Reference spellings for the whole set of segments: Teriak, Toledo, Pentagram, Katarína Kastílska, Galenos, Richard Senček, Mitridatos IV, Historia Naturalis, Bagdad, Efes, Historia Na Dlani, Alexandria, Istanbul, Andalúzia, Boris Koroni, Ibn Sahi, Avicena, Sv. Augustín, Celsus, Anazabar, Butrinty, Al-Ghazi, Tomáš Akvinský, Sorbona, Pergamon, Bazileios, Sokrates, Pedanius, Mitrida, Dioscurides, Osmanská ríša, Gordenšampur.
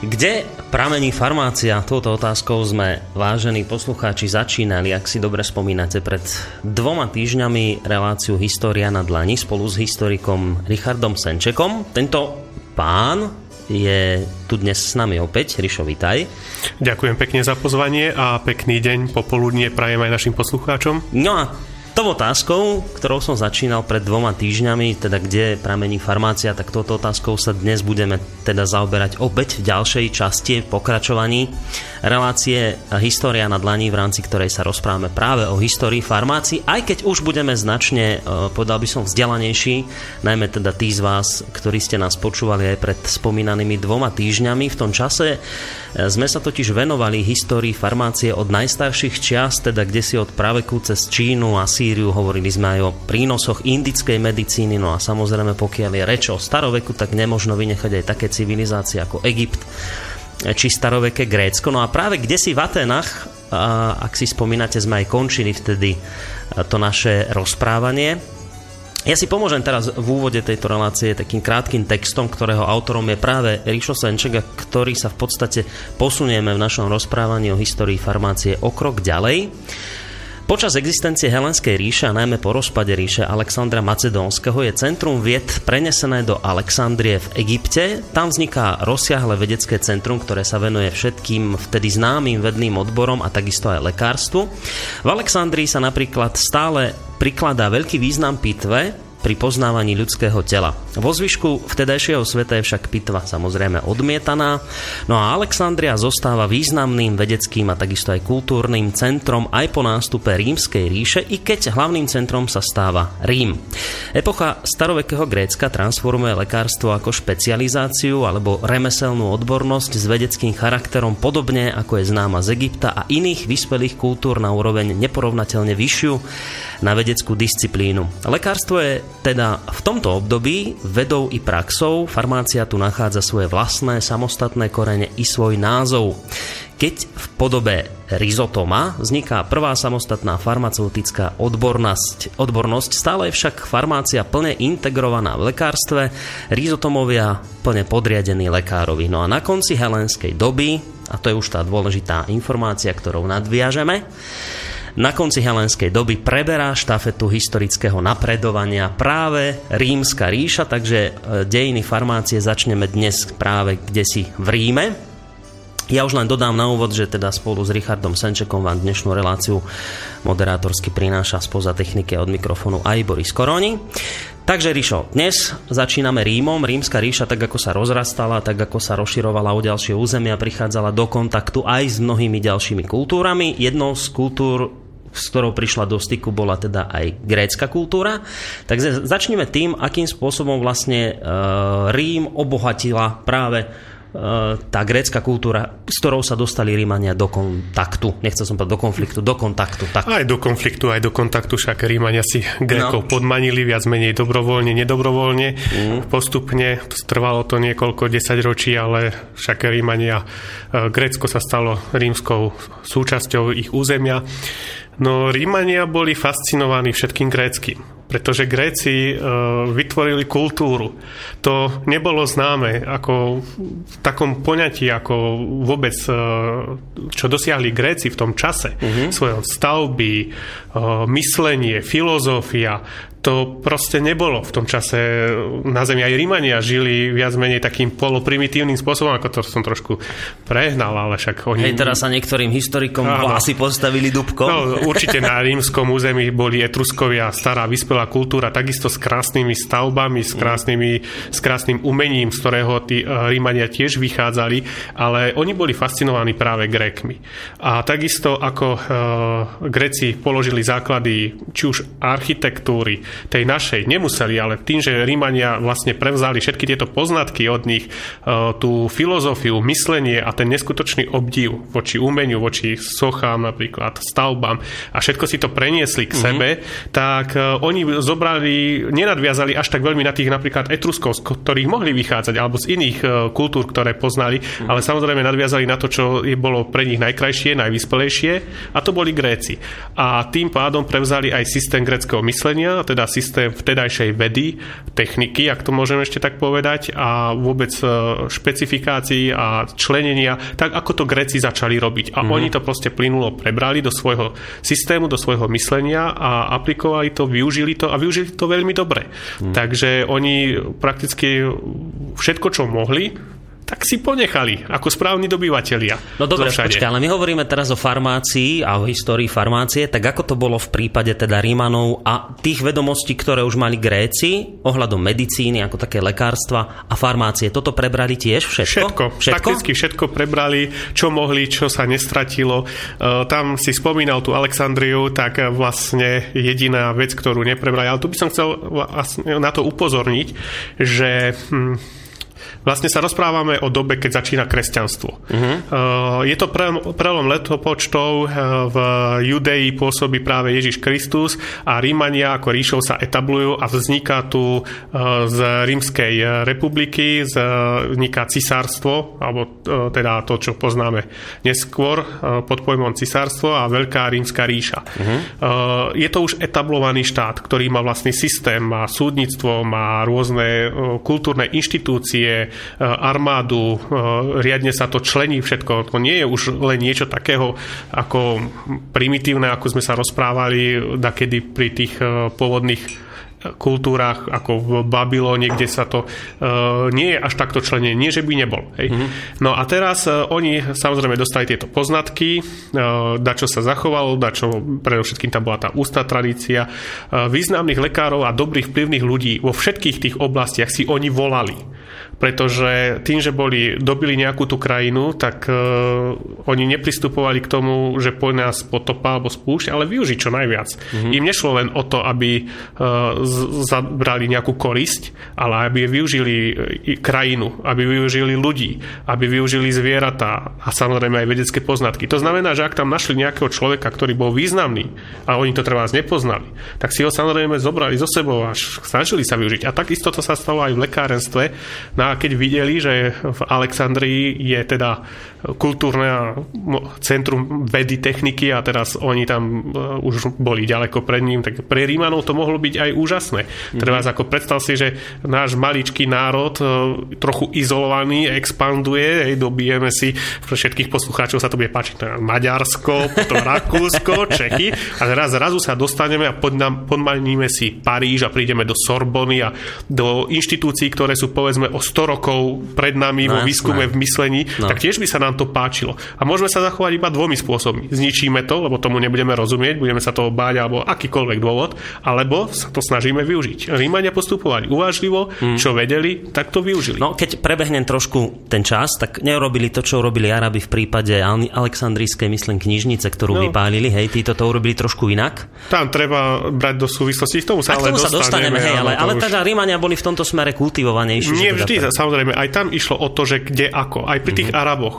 Kde pramení farmácia? Touto otázkou sme, vážení poslucháči, začínali, ak si dobre spomínate, pred 2 týždňami reláciu História na dlani spolu s historikom Richardom Senčekom. Tento pán je tu dnes s nami opäť. Rišo, vitaj. Ďakujem pekne za pozvanie a pekný deň popoludnie prajem aj našim poslucháčom. No a tou otázkou, ktorou som začínal pred 2 týždňami, teda kde pramení farmácia, tak touto otázkou sa dnes budeme teda zaoberať opäť v ďalšej časti, v pokračovaní relácie História na dlani, v rámci ktorej sa rozprávame práve o histórii farmácii, aj keď už budeme značne, povedal by som, vzdelanejší, najmä teda tí z vás, ktorí ste nás počúvali aj pred spomínanými 2 týždňami. V tom čase sme sa totiž venovali histórii farmácie od najstarších čias, teda kde si od praveku cez Čínu a Sýriu, hovorili sme aj o prínosoch indickej medicíny, no a samozrejme pokiaľ je reč o staroveku, tak nemožno vynechať aj také civilizácie ako Egypt či staroveké Grécko. No a práve kdesi v Atenách, ak si spomínate, sme aj končili vtedy to naše rozprávanie. Ja si pomôžem teraz v úvode tejto relácie takým krátkym textom, ktorého autorom je práve Rišo Senček, ktorý sa v podstate posunieme v našom rozprávaní o histórii farmácie o krok ďalej. Počas existencie Helenskej ríše, a najmä po rozpade ríše Alexandra Macedónskeho, je centrum vied prenesené do Alexandrie v Egypte. Tam vzniká rozsiahle vedecké centrum, ktoré sa venuje všetkým vtedy známym vedným odborom a takisto aj lekárstvu. V Alexandrii sa napríklad stále prikladá veľký význam pitve pri poznávaní ľudského tela. Vo zvyšku vtedajšieho sveta je však pitva samozrejme odmietaná, no a Alexandria zostáva významným vedeckým a takisto aj kultúrnym centrom aj po nástupe Rímskej ríše, i keď hlavným centrom sa stáva Rím. Epocha starovekého Grécka transformuje lekárstvo ako špecializáciu alebo remeselnú odbornosť s vedeckým charakterom, podobne ako je známa z Egypta a iných vyspelých kultúr, na úroveň neporovnateľne vyššiu na vedeckú disciplínu. Lekárstvo je teda v tomto období vedou i praxou, farmácia tu nachádza svoje vlastné samostatné korene i svoj názov. Keď v podobe rizotoma vzniká prvá samostatná farmaceutická odbornosť, stále je však farmácia plne integrovaná v lekárstve, rizotomovia plne podriadení lekárovi. No a na konci helenskej doby, a to je už tá dôležitá informácia, ktorou nadviažeme, na konci helenskej doby preberá štafetu historického napredovania práve Rímska ríša, takže dejiny farmácie začneme dnes práve kdesi v Ríme. Ja už len dodám na úvod, že teda spolu s Richardom Senčekom vám dnešnú reláciu moderátorsky prináša spoza techniky od mikrofónu aj Boris Koroni. Takže Rišo, dnes začíname Rímom. Rímska ríša, tak ako sa rozrastala, tak ako sa rozširovala o ďalšie územia, prichádzala do kontaktu aj s mnohými ďalšími kultúrami. Jednou z kultúr, s ktorou prišla do styku, bola teda aj grécka kultúra. Takže začneme tým, akým spôsobom vlastne Rím obohatila práve tá grécka kultúra, s ktorou sa dostali Rímania do kontaktu. Nechcel som povedať do konfliktu, do kontaktu. Tak. Aj do kontaktu, však Rímania si Grékov podmanili viac menej dobrovoľne, nedobrovoľne. Postupne trvalo to niekoľko 10 ročí, ale však Rímania, Grécko sa stalo rímskou súčasťou ich územia. No Rímania boli fascinovaní všetkým gréckym, pretože Gréci vytvorili kultúru. To nebolo známe ako v takom poňatí, ako vôbec, čo dosiahli Gréci v tom čase. Svojom stavby, myslenie, filozofia, to proste nebolo v tom čase na zemi. Aj Rímania žili viac menej takým poloprimitívnym spôsobom, ako to som trošku prehnal, ale však oni... Hej, teraz sa niektorým historikom asi postavili dubkom. No, Určite na rímskom území boli Etruskovia, stará vyspelá kultúra, takisto s krásnymi stavbami, s krásnym umením, z ktorého tí Rímania tiež vychádzali, ale oni boli fascinovaní práve Grékmi. A takisto ako Gréci položili základy či už architektúry tej našej, nemuseli, ale tým, že Rímania vlastne prevzali všetky tieto poznatky od nich, tú filozofiu, myslenie a ten neskutočný obdiv voči umeniu, voči sochám napríklad, stavbám a všetko si to preniesli k sebe, tak oni zobrali, nenadviazali až tak veľmi na tých napríklad Etruskov, z ktorých mohli vychádzať, alebo z iných kultúr, ktoré poznali, ale samozrejme nadviazali na to, čo bolo pre nich najkrajšie, najvyspelejšie, a to boli Gréci. A tým pádom prevzali aj systém gréckeho myslenia, teda systém vtedajšej vedy, techniky, ak to môžeme ešte tak povedať, a vôbec špecifikácií a členenia, tak ako to Gréci začali robiť. A oni to proste plynulo prebrali do svojho systému, do svojho myslenia a aplikovali to, využili to a využili to veľmi dobre. Takže oni prakticky všetko, čo mohli, tak si ponechali ako správni dobyvatelia. No dobre, počkaj, ale my hovoríme teraz o farmácii a o histórii farmácie, tak ako to bolo v prípade teda Rímanov a tých vedomostí, ktoré už mali Gréci ohľadom medicíny, ako také lekárstva a farmácie. Toto prebrali tiež všetko? Všetko? Prakticky všetko prebrali, čo mohli, čo sa nestratilo. Tam si spomínal tú Alexandriu, tak vlastne jediná vec, ktorú neprebrali. Ale tu by som chcel vlastne na to upozorniť, že... Vlastne sa rozprávame o dobe, keď začína kresťanstvo. Je to prelom letopočtov, v Judei pôsobí práve Ježiš Kristus a Rímania ako ríšov sa etablujú a vzniká tu z Rímskej republiky, vzniká cisárstvo, alebo teda to, čo poznáme neskôr pod pojmom cisárstvo a Veľká rímska ríša. Je to už etablovaný štát, ktorý má vlastný systém, má súdnictvo, má rôzne kultúrne inštitúcie, armádu, riadne sa to člení všetko. To nie je už len niečo takého ako primitívne, ako sme sa rozprávali nakedy pri tých pôvodných kultúrách, ako v Babylone, kde sa to nie je až takto členie, nie že by nebol. Hej. No a teraz oni samozrejme dostali tieto poznatky, dačo sa zachovalo, dačo predovšetkým tam bola tá ústna tradícia, významných lekárov a dobrých vplyvných ľudí vo všetkých tých oblastiach si oni volali. Pretože tým, že dobili nejakú tú krajinu, tak oni nepristupovali k tomu, že po nás potopa alebo spúšť, ale využiť čo najviac. Im nešlo len o to, aby zabrali nejakú korisť, ale aby využili krajinu, aby využili ľudí, aby využili zvieratá a samozrejme aj vedecké poznatky. To znamená, že ak tam našli nejakého človeka, ktorý bol významný a oni to treba nepoznali, tak si ho samozrejme zobrali zo sebou a snažili sa využiť. A takisto to sa stalo aj v lekárenstve. No a keď videli, že v Alexandrii je teda kultúrne centrum vedy, techniky a teraz oni tam už boli ďaleko pred ním, tak pre Rímanov to mohlo byť aj úžasné. Treba ako predstav si, že náš maličký národ trochu izolovaný expanduje, dobijeme si všetkých poslucháčov, sa to bude páčiť Maďarsko, potom Rakúsko, Čechy a teraz zrazu sa dostaneme a podmaníme si Paríž a prídeme do Sorbony a do inštitúcií, ktoré sú povedzme o 100 rokov pred nami vo výskume v myslení, tak tiež by sa nám to páčilo. A môžeme sa zachovať iba dvomi spôsobmi. Zničíme to, lebo tomu nebudeme rozumieť, budeme sa toho báť alebo akýkoľvek dôvod, alebo sa to snažíme využiť. Rímania postupovali uvážlivo, čo vedeli, tak to využili. No keď prebehnem trošku ten čas, tak neurobili to, čo urobili Arabi v prípade alexandrijskej, myslím, knižnice, ktorú vypálili, hej, títo to urobili trošku inak. Tam treba brať do súvislosti, k tomu sa dostaneme, hej, ale teda Rímania boli v tomto smere kultivovaní. Nie vždy, samozrejme. Aj tam išlo o to, že kde ako. Aj pri tých Araboch.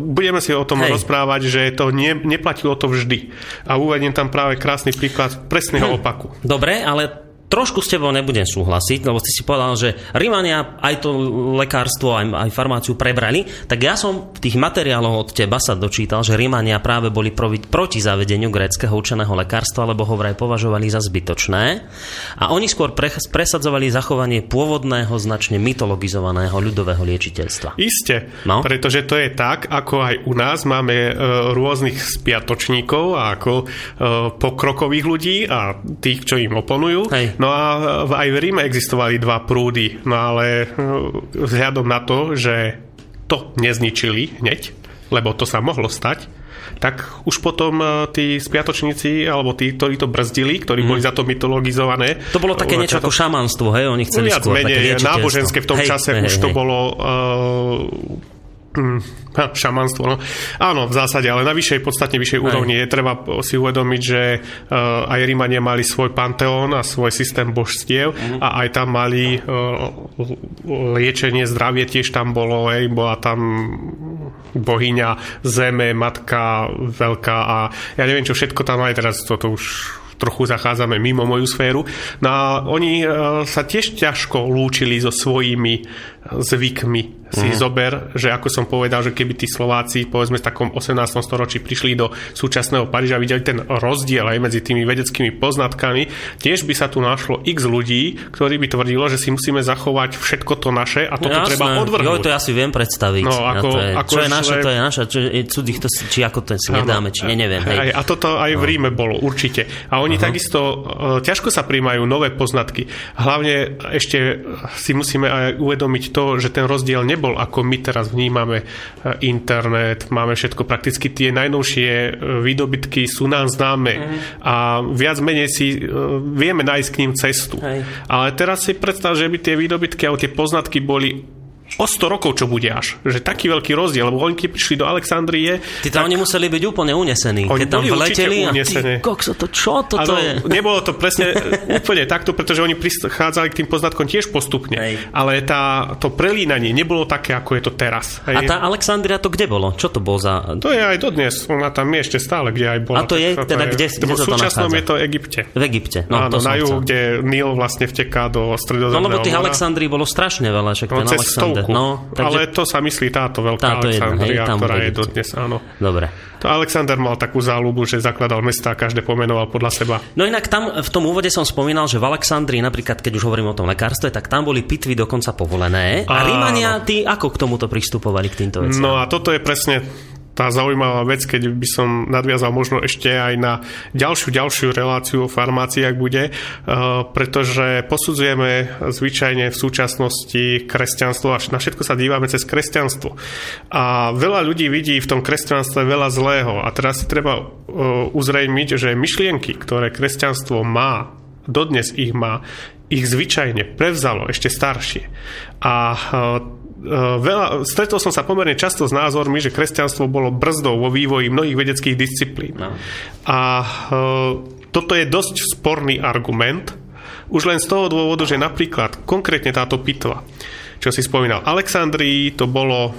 Budeme si o tom rozprávať, že to neplatilo to vždy. A uvediem tam práve krásny príklad presného opaku. Dobre, ale trošku s tebou nebudem súhlasiť, lebo si povedal, že Rímania aj to lekárstvo, aj farmáciu prebrali, tak ja som v tých materiáloch od teba sa dočítal, že Rímania práve boli proti zavedeniu gréckeho učeného lekárstva, lebo ho vraj považovali za zbytočné a oni skôr presadzovali zachovanie pôvodného, značne mytologizovaného ľudového liečiteľstva. Isté, pretože to je tak, ako aj u nás máme rôznych spiatočníkov a ako pokrokových ľudí a tých, čo im oponujú. Hej. No a aj v Ríme existovali dva prúdy, no ale vzhľadom na to, že to nezničili hneď, lebo to sa mohlo stať, tak už potom tí spiatočníci, alebo tí, ktorí to brzdili, ktorí boli za to mytologizované. To bolo také niečo ako šamanstvo, hej? Oni chceli viac skôr menej, také náboženské v tom čase, už to bolo... šamanstvo, no. Áno, v zásade, ale na vyššej, podstatne vyššej úrovni je treba si uvedomiť, že aj Rímania mali svoj panteón a svoj systém božstiev a aj tam mali liečenie, zdravie tiež tam bolo, bola tam bohyňa zeme, matka veľká a ja neviem, čo všetko tam aj teraz, toto už trochu zachádzame mimo moju sféru. No a oni sa tiež ťažko lúčili so svojimi zvykmi. Si zober, že ako som povedal, že keby tí Slováci, povedzme v takom 18. storočí prišli do súčasného Paríža, videli ten rozdiel aj medzi tými vedeckými poznatkami, tiež by sa tu našlo x ľudí, ktorí by tvrdilo, že si musíme zachovať všetko to naše a toto jasné, treba odvrhnúť. Jo, to ja si viem predstaviť. No, ako je naše, to je naše, čo je cudzích, to, či ako to si nedáme, či neviem. Hej. A toto aj v Ríme bolo určite. A oni takisto ťažko sa prijímajú nové poznatky. Hlavne ešte si musíme aj uvedomiť to, že ten rozdiel nebol, ako my teraz vnímame internet, máme všetko prakticky, tie najnovšie výdobytky sú nám známe a viac menej si vieme nájsť k ním cestu. Ale teraz si predstav, že by tie výdobytky alebo tie poznatky boli o 100 rokov, čo bude až. Že taký veľký rozdiel, lebo oni keď prišli do Alexandrie... Oni museli byť úplne unesení. Oni keď tam vleteli a ty kokso, to čo toto je? Nebolo to presne úplne takto, pretože oni prichádzali k tým poznatkom tiež postupne. Hej. Ale to prelínanie nebolo také, ako je to teraz. Hej. A tá Alexandria to kde bolo? Čo to bolo za... To je aj dodnes. Ona tam je ešte stále, kde aj bola. A to je teda kde sa to nachádza? V súčasnom je to Egypte. V Egypte. No, áno, na juhu, kde Nil vlastne vteká do Stredozemného mora. No lebo tých Alexandrií bolo strašne veľa, že ten Alexander. No, ale to sa myslí táto veľká Alexandria, ktorá je dodnes, áno. Dobre. To Alexander mal takú záľubu, že zakladal mestá a každé pomenoval podľa seba. No inak tam v tom úvode som spomínal, že v Alexandrii, napríklad keď už hovorím o tom lekárstve, tak tam boli pitvy dokonca povolené. A Rímania, tí ako k tomuto pristupovali k týmto veciam? No a toto je presne tá zaujímavá vec, keď by som nadviazal možno ešte aj na ďalšiu reláciu o farmácii, ak bude, pretože posudzujeme zvyčajne v súčasnosti kresťanstvo a na všetko sa dívame cez kresťanstvo. A veľa ľudí vidí v tom kresťanstve veľa zlého. A teraz si treba uzrejmiť, že myšlienky, ktoré kresťanstvo má, dodnes ich má, ich zvyčajne prevzalo ešte staršie. A stretol som sa pomerne často s názormi, že kresťanstvo bolo brzdou vo vývoji mnohých vedeckých disciplín. No. A toto je dosť sporný argument, už len z toho dôvodu, že napríklad konkrétne táto pitva, čo si spomínal, Alexandrii, to bolo,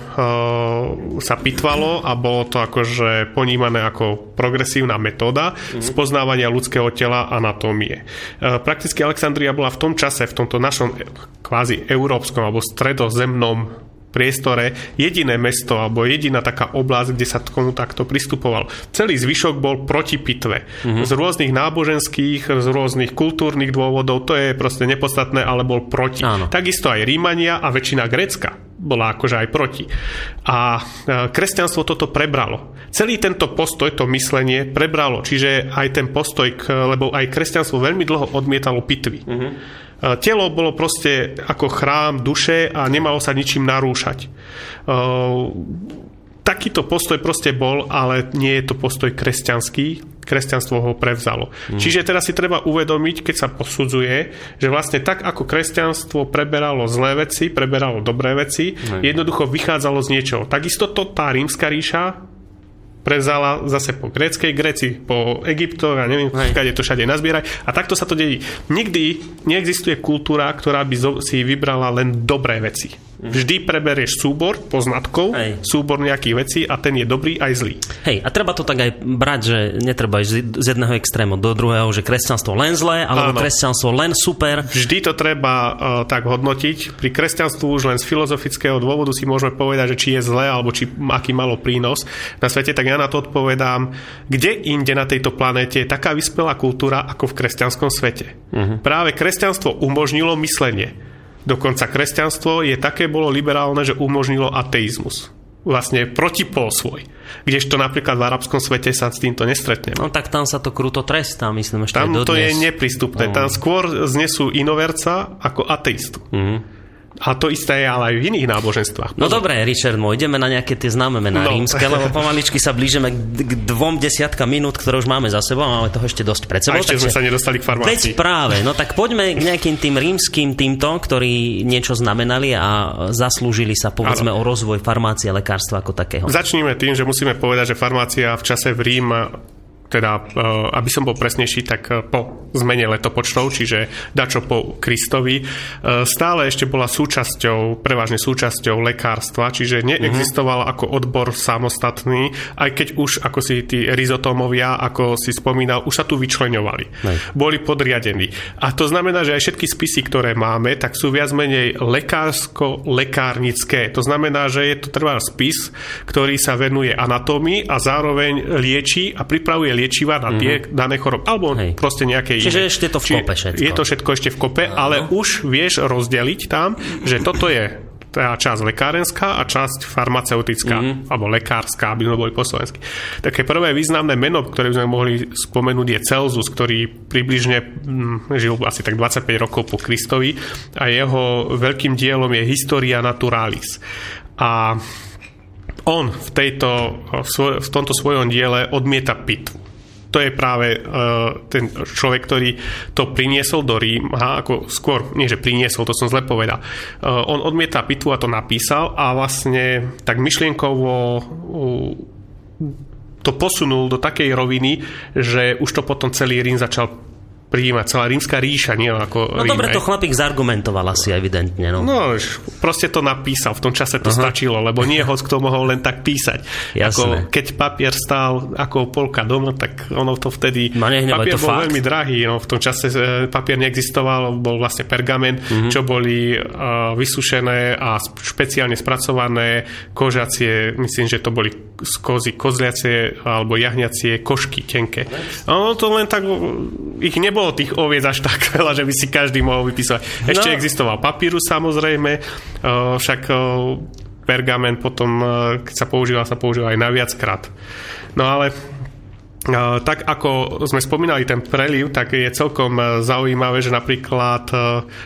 sa pitvalo a bolo to akože ponímané ako progresívna metóda spoznávania ľudského tela anatómie. Prakticky Alexandria bola v tom čase, v tomto našom kvázi európskom alebo stredozemnom priestore jediné mesto alebo jediná taká oblasť, kde sa k tomu takto pristupoval. Celý zvyšok bol proti pitve. Z rôznych náboženských, z rôznych kultúrnych dôvodov, to je proste nepodstatné, ale bol proti. Áno. Takisto aj Rímania a väčšina Grécka bola akože aj proti. A kresťanstvo toto prebralo. Celý tento postoj, to myslenie prebralo. Čiže aj ten postoj, lebo aj kresťanstvo veľmi dlho odmietalo pitvy. Telo bolo proste ako chrám duše a nemalo sa ničím narúšať. Takýto postoj proste bol, ale nie je to postoj kresťanský. Kresťanstvo ho prevzalo. Čiže teraz si treba uvedomiť, keď sa posudzuje, že vlastne tak, ako kresťanstvo preberalo zlé veci, preberalo dobré veci, jednoducho vychádzalo z niečoho. Takisto to tá Rímska ríša prevzala zase po gréckej Grécii, po Egyptoch a neviem, kde to všade nazbieraj. A takto sa to deje. Nikdy neexistuje kultúra, ktorá by si vybrala len dobré veci. Vždy preberieš súbor poznatkov, súbor nejakých vecí a ten je dobrý aj zlý. Hej, a treba to tak aj brať, že netreba ísť z jedného extrému do druhého, že kresťanstvo len zlé, alebo kresťanstvo len super. Vždy to treba tak hodnotiť. Pri kresťanstvu už len z filozofického dôvodu si môžeme povedať, že či je zlé, alebo či aký malo prínos na svete, tak ja na to odpovedám, kde inde na tejto planéte je taká vyspelá kultúra ako v kresťanskom svete. Práve kresťanstvo umožnilo myslenie. Dokonca kresťanstvo je také bolo liberálne, že umožnilo ateizmus. Vlastne protipol svoj. Kdežto napríklad v arabskom svete sa s týmto nestretneme. No tak tam sa to kruto trestá, myslím, ešte tam dodnes. Tam to je neprístupné. Tam skôr znesú inoverca ako ateistu. A to isté je ale aj v iných náboženstvách. No dobre, Richard, ideme na nejaké tie známe mená rímske, lebo pomaličky sa blížime k 20 minút, ktoré už máme za sebou, a máme toho ešte dosť pred sebou. A ešte sme sa nedostali k farmácii. Veď práve, no tak poďme k nejakým tým rímskym týmto, ktorí niečo znamenali a zaslúžili sa, povedzme, o rozvoj farmácie a lekárstva ako takého. Začníme tým, že musíme povedať, že farmácia v čase v Ríme, teda, aby som bol presnejší, tak po zmene letopočtov, čiže dačo po Kristovi, stále ešte bola súčasťou, prevažne súčasťou lekárstva, čiže neexistovala ako odbor samostatný, aj keď už, ako si tí rizotómovia, ako si spomínal, už sa tu vyčleňovali. Boli podriadení. A to znamená, že aj všetky spisy, ktoré máme, tak sú viac menej lekársko-lekárnické. To znamená, že je to trvá spis, ktorý sa venuje anatómii a zároveň lieči a pripravuje liečiva na tie dané choroby, alebo proste nejaké iné. Čiže ešte to v kope všetko. Je to všetko ešte v kope, ale už vieš rozdeliť tam, že toto je tá časť lekárenská a časť farmaceutická, alebo lekárska, aby sme boli po slovensky. Také prvé významné meno, ktoré by sme mohli spomenúť, je Celsus, ktorý približne žil asi tak 25 rokov po Kristovi a jeho veľkým dielom je Historia Naturalis. A on v tomto svojom diele odmieta pitvu. To je práve ten človek, ktorý to priniesol do Ríma, ako skôr, nie že priniesol, to som zle povedal. On odmieta pitvu a to napísal a vlastne tak myšlienkovo to posunul do takej roviny, že už to potom celý Rím začal prijímať, celá rímska ríša, nie ako Rím. No dobre, to chlapík zargumentoval asi evidentne. No proste to napísal, v tom čase to stačilo, lebo nie hoc kto mohol len tak písať. Jasné. Ako keď papier stál ako polka doma, tak ono to vtedy... No nehnevoj, papier to bol fakt veľmi drahý, no v tom čase papier neexistoval, bol vlastne pergamen, čo boli vysušené a špeciálne spracované kožacie, myslím, že to boli z kozy, kozliacie alebo jahňacie košky tenké. Ono to len tak... Ich nebolo tých oviec až tak veľa, že by si každý mohol vypísať. Ešte existoval papírus, samozrejme, však pergamen potom, keď sa používal aj na viackrát. No ale tak ako sme spomínali ten preliv, tak je celkom zaujímavé, že napríklad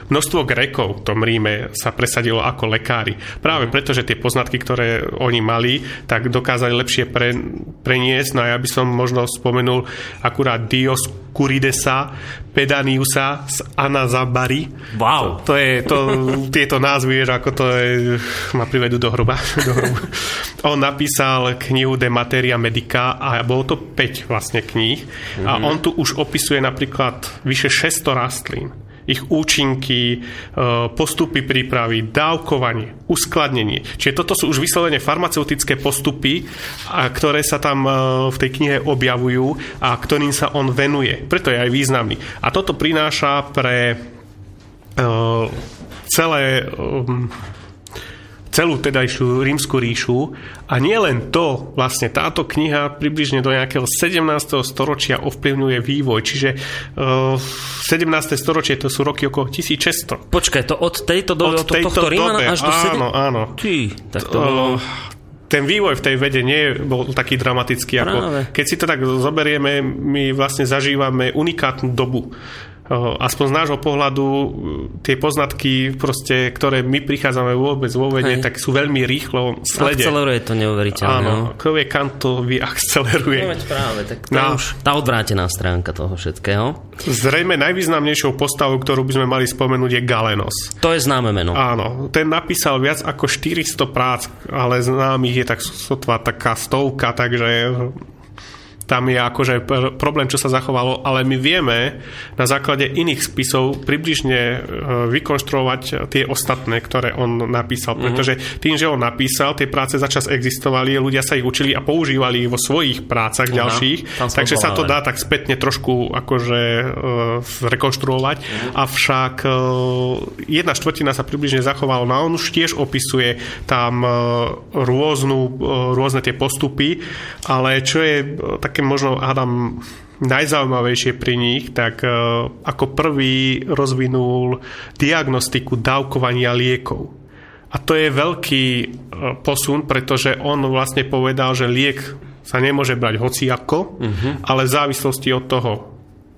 množstvo Grékov v tom Ríme sa presadilo ako lekári. Práve preto, že tie poznatky, ktoré oni mali, tak dokázali lepšie preniesť. No a ja by som možno spomenul akurát Dioscuridesa, Pedaniusa z Anazabari. Wow! Tieto názvy, ako to je, ma privedú do hroba. On napísal knihu De Materia Medica a bolo to 5 vlastne kníh. A on tu už opisuje napríklad vyše 600 rastlín. Ich účinky, postupy prípravy, dávkovanie, uskladnenie. Čiže toto sú už vyslovene farmaceutické postupy, ktoré sa tam v tej knihe objavujú a ktorým sa on venuje. Preto je aj významný. A toto prináša pre celú tedajšiu rímsku ríšu. A nielen to, vlastne táto kniha približne do nejakého 17. storočia ovplyvňuje vývoj. Čiže 17. storočie to sú roky okolo 1600. Počkaj, to od tejto doby, od tohto Rímana až do 7. Áno. Tak to bolo... Ten vývoj v tej vede nie bol taký dramatický. Keď si to tak zoberieme, my vlastne zažívame unikátnu dobu. Aspoň z nášho pohľadu tie poznatky, proste, ktoré my prichádzame vôbec vo vede, tak sú veľmi rýchlo slede. Akceleruje to neuveriteľne. Áno, kto vie, kam to akceleruje. No veď práve, tak tá odvrátená stránka toho všetkého. Zrejme najvýznamnejšou postavou, ktorú by sme mali spomenúť, je Galenos. To je známe meno. Áno, ten napísal viac ako 400 prác, ale známych je tak sotva taká 100, takže... Tam je akože problém, čo sa zachovalo, ale my vieme na základe iných spisov približne vykonštruovať tie ostatné, ktoré on napísal. Pretože tým, že on napísal, tie práce začas existovali, ľudia sa ich učili a používali vo svojich prácach ďalších. Takže sa to dá tak spätne trošku akože rekonštruovať. Avšak 1/4 sa približne zachovalo. No on už tiež opisuje tam rôzne tie postupy, ale čo je také možno, hádam, najzaujímavejšie pri nich, tak ako prvý rozvinul diagnostiku dávkovania liekov. A to je veľký posun, pretože on vlastne povedal, že liek sa nemôže brať hociako, ale v závislosti od toho,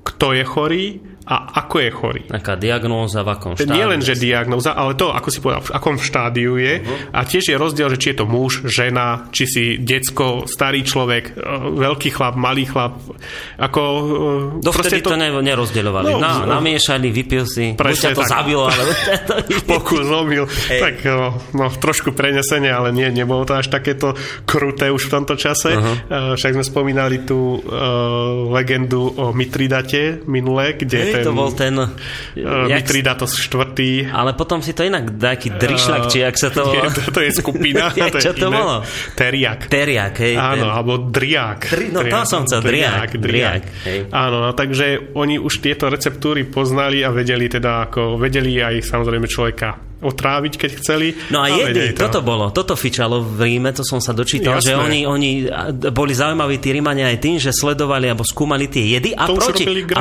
kto je chorý, a ako je chorý. Aká diagnóza, v akom štádiu. Nie len, že diagnóza, ale to, ako si povedal, v akom štádiu je. Uh-huh. A tiež je rozdiel, že či je to muž, žena, či si decko, starý človek, veľký chlap, malý chlap. Ako, dovtedy to nerozdeľovali. No, namiešali, vypil si, buď ťa to zabilo, alebo ťa to pokus omyl. Tak no, trošku prenesenie, ale nie, nebolo to až takéto kruté už v tomto čase. Uh-huh. Však sme spomínali tú legendu o Mitridate minule, kde to bol ten Mitridatos IV. Ale potom si to inak taký drišľak, či jak sa to volá. To je skupina. To je čo to bolo? Teriak. Teriak, hej. Áno, alebo Driak. Tam som chcel, Driak. Áno, no, takže oni už tieto receptúry poznali a vedeli teda ako, vedeli aj samozrejme človeka otráviť, keď chceli. No a jedni, toto bolo, toto fičalo v Ríme, to som sa dočítal, jasné, že oni boli zaujímaví tí Rímania aj tým, že sledovali alebo skúmali tie jedy a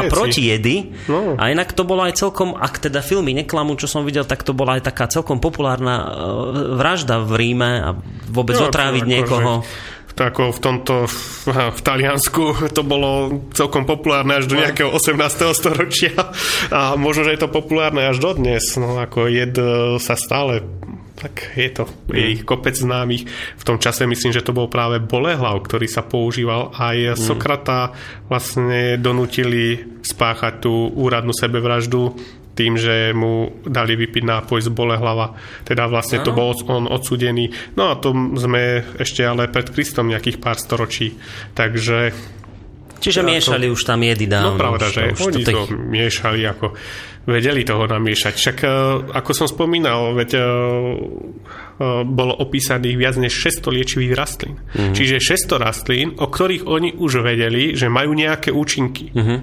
proti jedy. No. A inak to bolo aj celkom, ak teda filmy neklamú, čo som videl, tak to bola aj taká celkom populárna vražda v Ríme a vôbec otráviť niekoho. Ako v tomto, v Taliansku to bolo celkom populárne až do nejakého 18. storočia a možno, že je to populárne až dodnes. No ako jed sa stále, tak je to, je ich kopec známych. V tom čase myslím, že to bol práve bolehlav, ktorý sa používal. Aj Sokrata vlastne donútili spáchať tú úradnú sebevraždu tým, že mu dali vypiť nápoj z bolehlava. Teda vlastne to bol on odsúdený. No a to sme ešte ale pred Kristom nejakých pár storočí. Takže... Čiže miešali už tam jedy dávno. No pravda, že oni to miešali, ako vedeli toho namiešať. Však ako som spomínal, veď bolo opísaných viac než 600 liečivých rastlín. Mm-hmm. Čiže 600 rastlín, o ktorých oni už vedeli, že majú nejaké účinky. Mhm.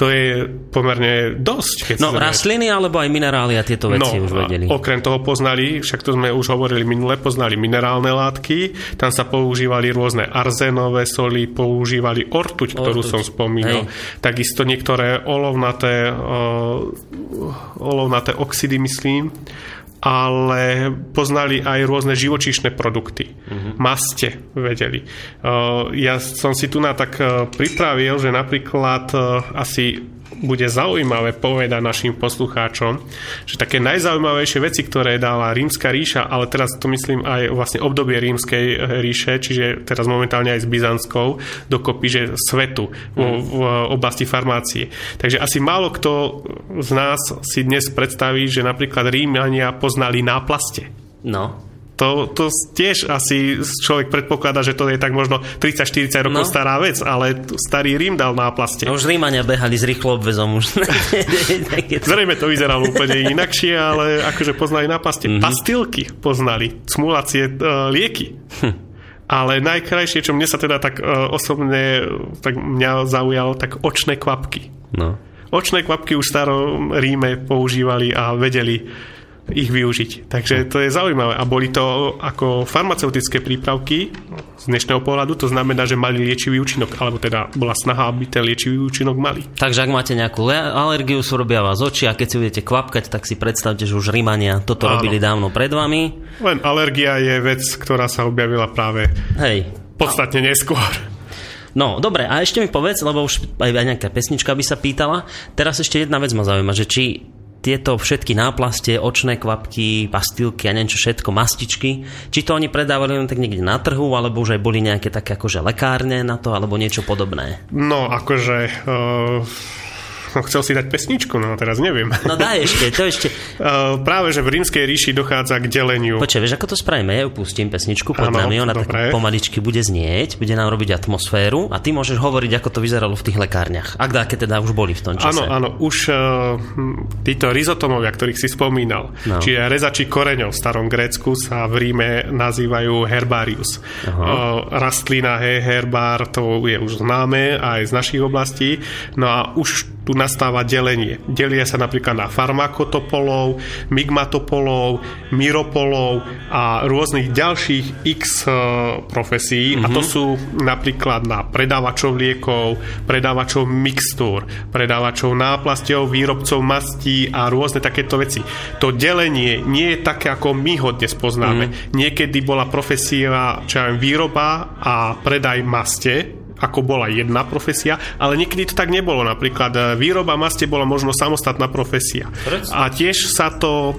To je pomerne dosť. No rastliny alebo aj minerály a tieto veci už vedeli. Okrem toho poznali, však to sme už hovorili minule, poznali minerálne látky, tam sa používali rôzne arzenové soli, používali ortuť, ktorú som spomínal. Hej. Takisto niektoré olovnaté oxidy, myslím, ale poznali aj rôzne živočíšne produkty. Mm-hmm. Maste vedeli. Ja som si tu na tak pripravil, že napríklad asi bude zaujímavé povedať našim poslucháčom, že také najzaujímavejšie veci, ktoré dala Rímska ríša, ale teraz to myslím aj vlastne obdobie Rímskej ríše, čiže teraz momentálne aj s Byzantskou, dokopy, že svetu v oblasti farmácie. Takže asi málo kto z nás si dnes predstaví, že napríklad Rímania poznali náplaste. No. To tiež asi človek predpokladá, že to je tak možno 30-40 rokov stará vec, ale starý Rím dal náplaste. Už Rímania behali s rýchlo obvezom. Už. Zrejme to vyzeralo úplne inakšie, ale akože poznali náplaste. Mm-hmm. Pastilky poznali, smulacie lieky. Ale najkrajšie, čo mne sa teda tak osobne, tak mňa zaujalo, tak očné kvapky. No. Očné kvapky už v starom Ríme používali a vedeli ich využiť. Takže to je zaujímavé. A boli to ako farmaceutické prípravky z dnešného pohľadu, to znamená, že mali liečivý účinok, alebo teda bola snaha, aby ten liečivý účinok mali. Takže ak máte nejakú alergiu, surobia vás oči a keď si budete kvapkať, tak si predstavte, že už Rímania toto robili dávno pred vami. Len alergia je vec, ktorá sa objavila práve podstatne neskôr. No, dobre, a ešte mi povedz, lebo už aj nejaká pesnička by sa pýtala. Teraz ešte jedna vec ma zaujíma, že či tieto všetky náplastie, očné kvapky, pastilky a neviem čo všetko, mastičky. Či to oni predávali len tak niekde na trhu, alebo už aj boli nejaké také akože lekárne na to, alebo niečo podobné? No, akože... chcel si dať pesničku, no teraz neviem. No daj ešte, to ešte. Práve, že v Rímskej ríši dochádza k deleniu. Počkaj, vieš, ako to spravíme? Ja upustím pesničku pod nami, ona tak pomaličky bude znieť, bude nám robiť atmosféru a ty môžeš hovoriť, ako to vyzeralo v tých lekárniach. Ak dáke teda už boli v tom čase. Áno, už títo rizotomovia, ktorých si spomínal, čiže rezači koreňov v starom Grécku sa v Ríme nazývajú herbarius. Rastlina herbár, to je už známe aj z našich oblastí. No a už tu nastáva delenie. Delia sa napríklad na farmakotopolov, migmatopolov, miropolov a rôznych ďalších x profesí. Mm-hmm. A to sú napríklad na predávačov liekov, predávačov mixtúr, predávačov náplastiev, výrobcov mastí a rôzne takéto veci. To delenie nie je také, ako my ho dnes poznáme. Mm-hmm. Niekedy bola profesia, čo ja viem, výroba a predaj maste, ako bola jedna profesia, ale nikdy to tak nebolo. Napríklad výroba maste bola možno samostatná profesia. A tiež sa to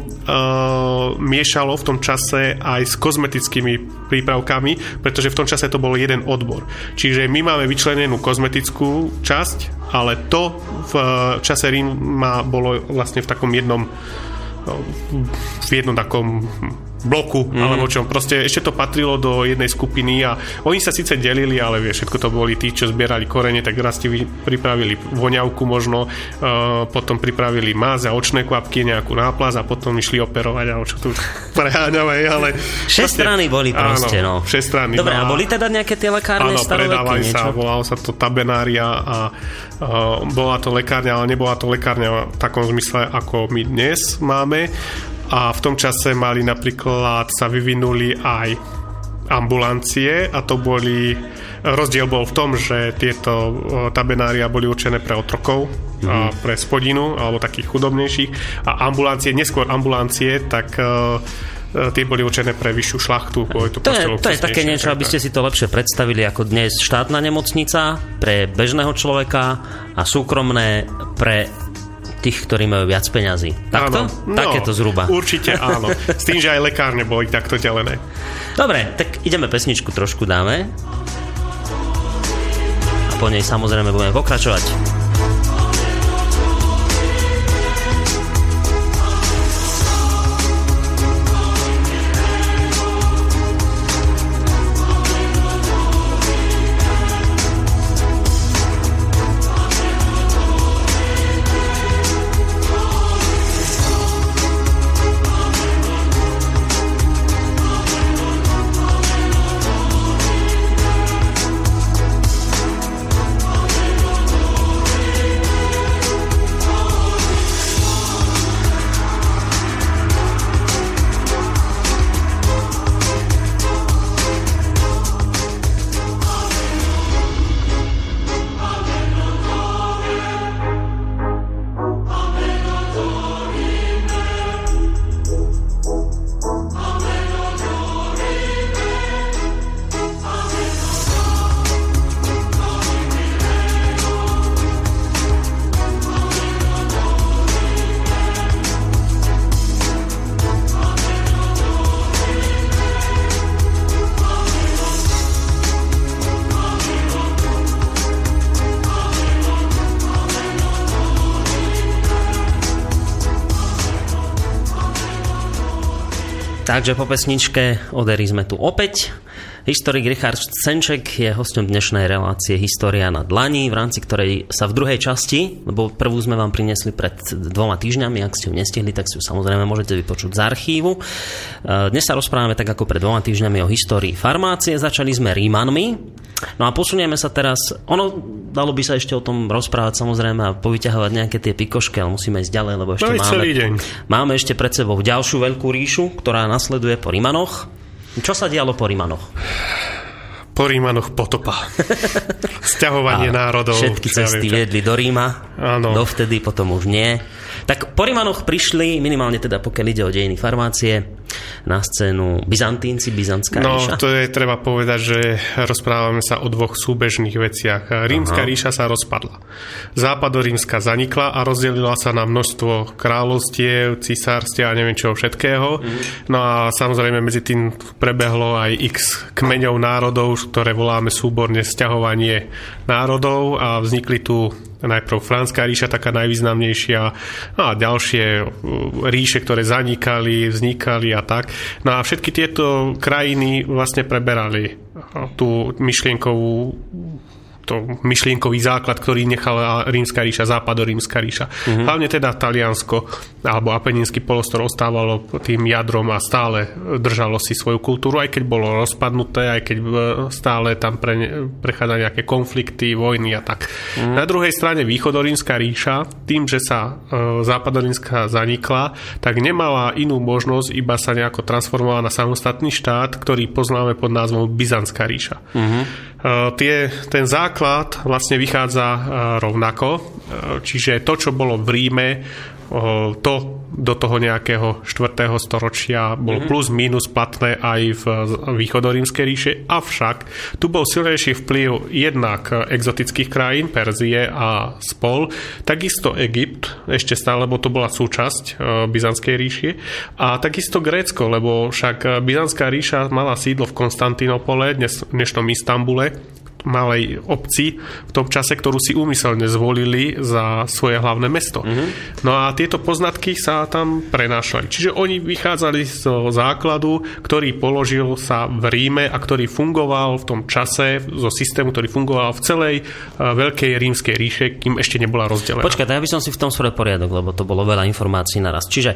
miešalo v tom čase aj s kozmetickými prípravkami, pretože v tom čase to bol jeden odbor. Čiže my máme vyčlenenú kozmetickú časť, ale to v čase Ríma bolo vlastne v takom jednom takom bloku, alebo čom. Proste ešte to patrilo do jednej skupiny a oni sa síce delili, ale vieš, všetko to boli tí, čo zbierali korene, tak raz ti pripravili voňavku možno, potom pripravili máz a očné kvapky, nejakú náplaz a potom išli operovať, alebo čo tu preháňame, ale... Šestrany boli proste, áno, no. Šestrany. Dobre, a boli teda nejaké tie lekárne staroveky? Áno, predávali sa, volalo sa to tabenária a bola to lekárňa, ale nebola to lekárňa v takom zmysle, ako my dnes máme. A v tom čase mali napríklad, sa vyvinuli aj ambulancie a to boli, rozdiel bol v tom, že tieto tabenária boli určené pre otrokov, a pre spodinu alebo takých chudobnejších a ambulancie, neskôr ambulancie, tak tie boli určené pre vyššiu šlachtu. To je také niečo, aby ste si to lepšie predstavili, ako dnes štátna nemocnica pre bežného človeka a súkromné pre tých, ktorí majú viac peňazí. Takto? No, takéto zhruba. Určite áno. S tým, že aj lekárne boli takto delené. Dobre, tak ideme, pesničku trošku dáme. A po nej samozrejme budeme pokračovať. Takže po pesničke oderi sme tu opäť. Historik Richard Senček je hosťom dnešnej relácie História na dlani, v rámci ktorej sa v druhej časti, lebo prvú sme vám priniesli pred 2 týždňami, ak ste ju nestihli, tak si ju samozrejme môžete vypočuť z archívu. Dnes sa rozprávame tak ako pred 2 týždňami o histórii farmácie. Začali sme Rímanmi. No a posunieme sa teraz, dalo by sa ešte o tom rozprávať samozrejme a povyťahovať nejaké tie pikošky, ale musíme ísť ďalej, lebo ešte máme ešte pred sebou ďalšiu veľkú ríšu, ktorá nasleduje po Rímanoch. Čo sa dialo po Rímanoch? Po Rímanoch potopa. Sťahovanie národov. Všetky cesty viedli do Ríma. Áno. Dovtedy, potom už nie. Tak po Rímanoch prišli, minimálne teda pokiaľ ide o dejiny farmácie, na scénu Byzantínci, Byzantská ríša. No, to je treba povedať, že rozprávame sa o dvoch súbežných veciach. Rímska ríša sa rozpadla. Západorímska zanikla a rozdelila sa na množstvo kráľovstiev, cisárstiev a neviem čoho všetkého. No a samozrejme medzi tým prebehlo aj x kmeňov národov, ktoré voláme súborne sťahovanie národov a vznikli tu najprv Franská ríša, taká najvýznamnejšia, a ďalšie ríše, ktoré zanikali, vznikali a tak. No a všetky tieto krajiny vlastne preberali tú myšlienkový základ, ktorý nechala Rímska ríša, Západorímska ríša. Hlavne teda Taliansko alebo Apeninský polostrov ostávalo tým jadrom a stále držalo si svoju kultúru, aj keď bolo rozpadnuté, aj keď stále tam prechádzali nejaké konflikty, vojny a tak. Na druhej strane Východorímska ríša, tým, že sa Západorímska zanikla, tak nemala inú možnosť, iba sa nejako transformovala na samostatný štát, ktorý poznáme pod názvom Byzantská ríša. Ten základ vlastne vychádza rovnako, čiže to, čo bolo v Ríme, to do toho nejakého 4. storočia bol plus mínus platné aj v východorímskej ríše, avšak tu bol silnejší vplyv jednak exotických krajín, Perzie a spol, takisto Egypt, ešte stále, lebo to bola súčasť Byzantskej ríše, a takisto Grécko, lebo však Byzantská ríša mala sídlo v Konštantínopole, dnešnom Istanbule, malej obci v tom čase, ktorú si úmyselne zvolili za svoje hlavné mesto. No a tieto poznatky sa tam prenášali. Čiže oni vychádzali zo základu, ktorý položil sa v Ríme a ktorý fungoval v tom čase, zo systému, ktorý fungoval v celej veľkej rímskej ríše, kým ešte nebola rozdelená. Počkaj, ja by som si v tom spravil poriadok, lebo to bolo veľa informácií naraz. Čiže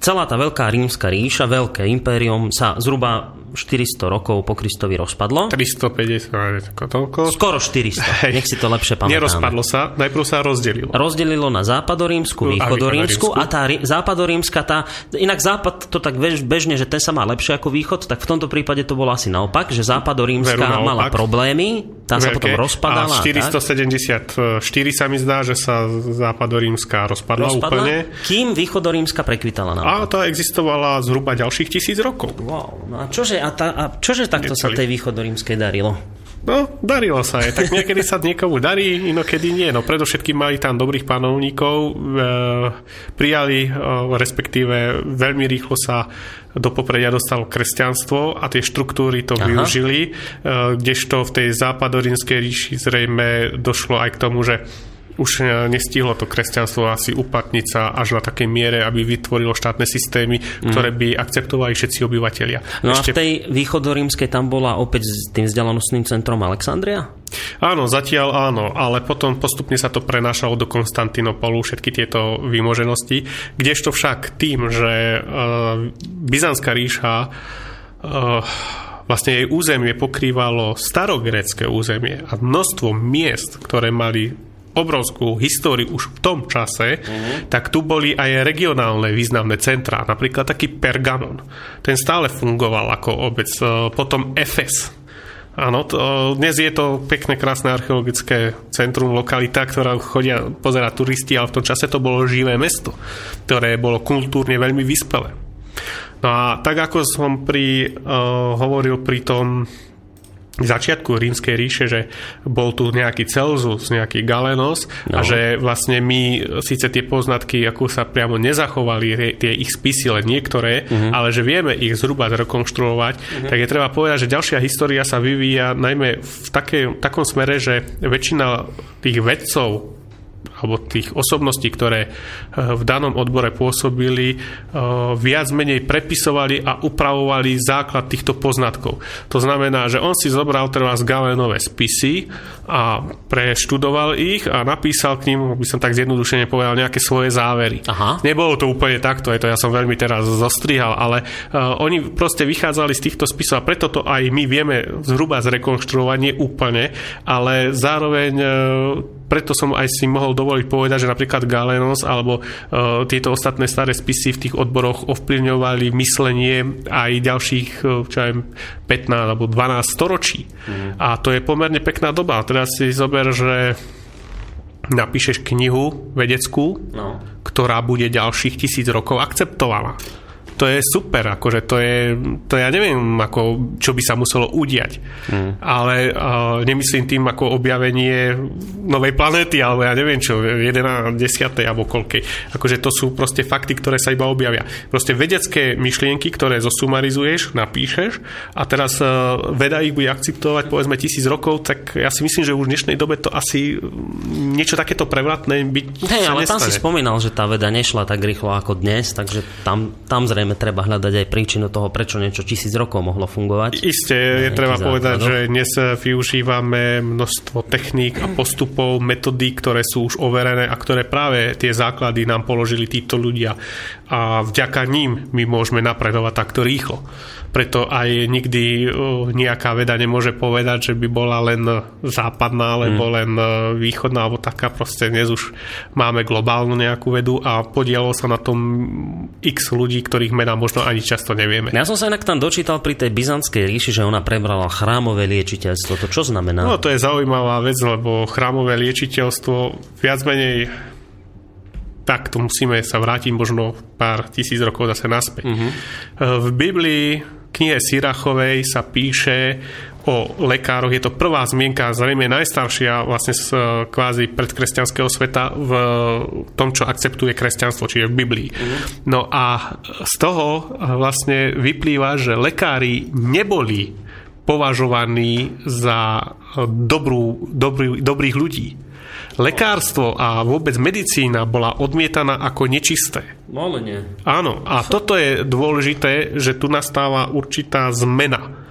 celá tá veľká rímska ríša, veľké impérium sa zhruba 400 rokov po Kristovi rozpadlo. 350, toľko. Skoro 400, nech si to lepšie pamätáme. Nerozpadlo sa, najprv sa rozdelilo. Rozdelilo na západorímsku, východorímsku a tá západorímska, tá, inak západ to tak bežne, že ten sa má lepšie ako východ, tak v tomto prípade to bolo asi naopak, že západorímska mala problémy, tá sa potom rozpadala. A 474 sa mi zdá, že sa západorímska rozpadla úplne. Kým východorímska prekvitala naopak. A tá existovala zhruba ďalších 1000 rokov. Wow, no a čože takto sa tej východorímskej darilo? No, darilo sa je. Tak niekedy sa niekomu darí, inokedy nie. No, predovšetkým mali tam dobrých panovníkov, prijali, respektíve veľmi rýchlo sa do popredia dostalo kresťanstvo a tie štruktúry to využili, kdežto v tej západorínskej ríši zrejme došlo aj k tomu, že už nestihlo to kresťanstvo asi uplatniť sa až na takej miere, aby vytvorilo štátne systémy, ktoré by akceptovali všetci obyvatelia. No a v tej východorímskej tam bola opäť s tým vzdelanostným centrom Alexandria? Áno, zatiaľ áno, ale potom postupne sa to prenášalo do Konštantínopolu, všetky tieto výmoženosti, kdežto však tým, že Byzantská ríša vlastne jej územie pokrývalo starogrécke územie a množstvo miest, ktoré mali obrovskú históriu už v tom čase, tak tu boli aj regionálne významné centrá, napríklad taký Pergamon. Ten stále fungoval ako obec, potom Efes. Áno, dnes je to pekné, krásne archeologické centrum, lokalita, ktorá chodia pozerať turisti, ale v tom čase to bolo živé mesto, ktoré bolo kultúrne veľmi vyspelé. No a tak ako som hovoril pri tom v začiatku Rímskej ríše, že bol tu nejaký Celsus, nejaký Galenos a že vlastne my síce tie poznatky, ako sa priamo nezachovali, tie ich spisy, len niektoré, ale že vieme ich zhruba zrekonštruovať, tak je treba povedať, že ďalšia história sa vyvíja najmä v takom smere, že väčšina tých vedcov alebo tých osobností, ktoré v danom odbore pôsobili, viac menej prepisovali a upravovali základ týchto poznatkov. To znamená, že on si zobral z Galénove spisy a preštudoval ich a napísal k nim, by som tak zjednodušene povedal, nejaké svoje závery. Nebolo to úplne takto, aj to ja som veľmi teraz zostrihal, ale oni proste vychádzali z týchto spisov a preto to aj my vieme zhruba zrekonštruovať, nie úplne, ale zároveň preto som aj si mohol dovoliť povedať, že napríklad Galenos alebo tieto ostatné staré spisy v tých odboroch ovplyvňovali myslenie aj ďalších 15 alebo 12 storočí. A to je pomerne pekná doba. Teraz si zober, že napíšeš knihu vedeckú, ktorá bude ďalších 1000 rokov akceptovaná. To je super, akože to ja neviem, ako, čo by sa muselo udiať. Ale nemyslím tým ako objavenie novej planéty, alebo ja neviem čo, 11, 10, alebo koľkej. Akože to sú proste fakty, ktoré sa iba objavia. Proste vedecké myšlienky, ktoré zosumarizuješ, napíšeš a teraz veda ich bude akceptovať povedzme 1000 rokov, tak ja si myslím, že už v dnešnej dobe to asi niečo takéto prevratné byť sa ale nestane. Tam si spomínal, že tá veda nešla tak rýchlo ako dnes, takže tam zrejme treba hľadať aj príčinu toho, prečo niečo 1000 rokov mohlo fungovať. Isté, je treba povedať, že dnes využívame množstvo techník a postupov, metódy, ktoré sú už overené a ktoré práve tie základy nám položili títo ľudia a vďaka ním my môžeme napredovať takto rýchlo. Preto aj nikdy nejaká veda nemôže povedať, že by bola len západná, alebo len východná, alebo taká. Proste dnes už máme globálnu nejakú vedu a podielalo sa na tom x ľudí, ktorých mená možno ani často nevieme. Ja som sa inak tam dočítal pri tej Byzantskej ríši, že ona prebrala chrámové liečiteľstvo. To čo znamená? No to je zaujímavá vec, lebo chrámové liečiteľstvo viac menej tak to musíme sa vrátiť možno pár tisíc rokov zase naspäť. Mm-hmm. V Biblii, knihe Sirachovej, sa píše o lekároch. Je to prvá zmienka, zrejme najstaršia vlastne z kvázi predkresťanského sveta v tom, čo akceptuje kresťanstvo, čiže v Biblii. No a z toho vlastne vyplýva, že lekári neboli považovaní za dobrých ľudí. Lekárstvo a vôbec medicína bola odmietaná ako nečisté. No ale nie. Áno, a toto je dôležité, že tu nastáva určitá zmena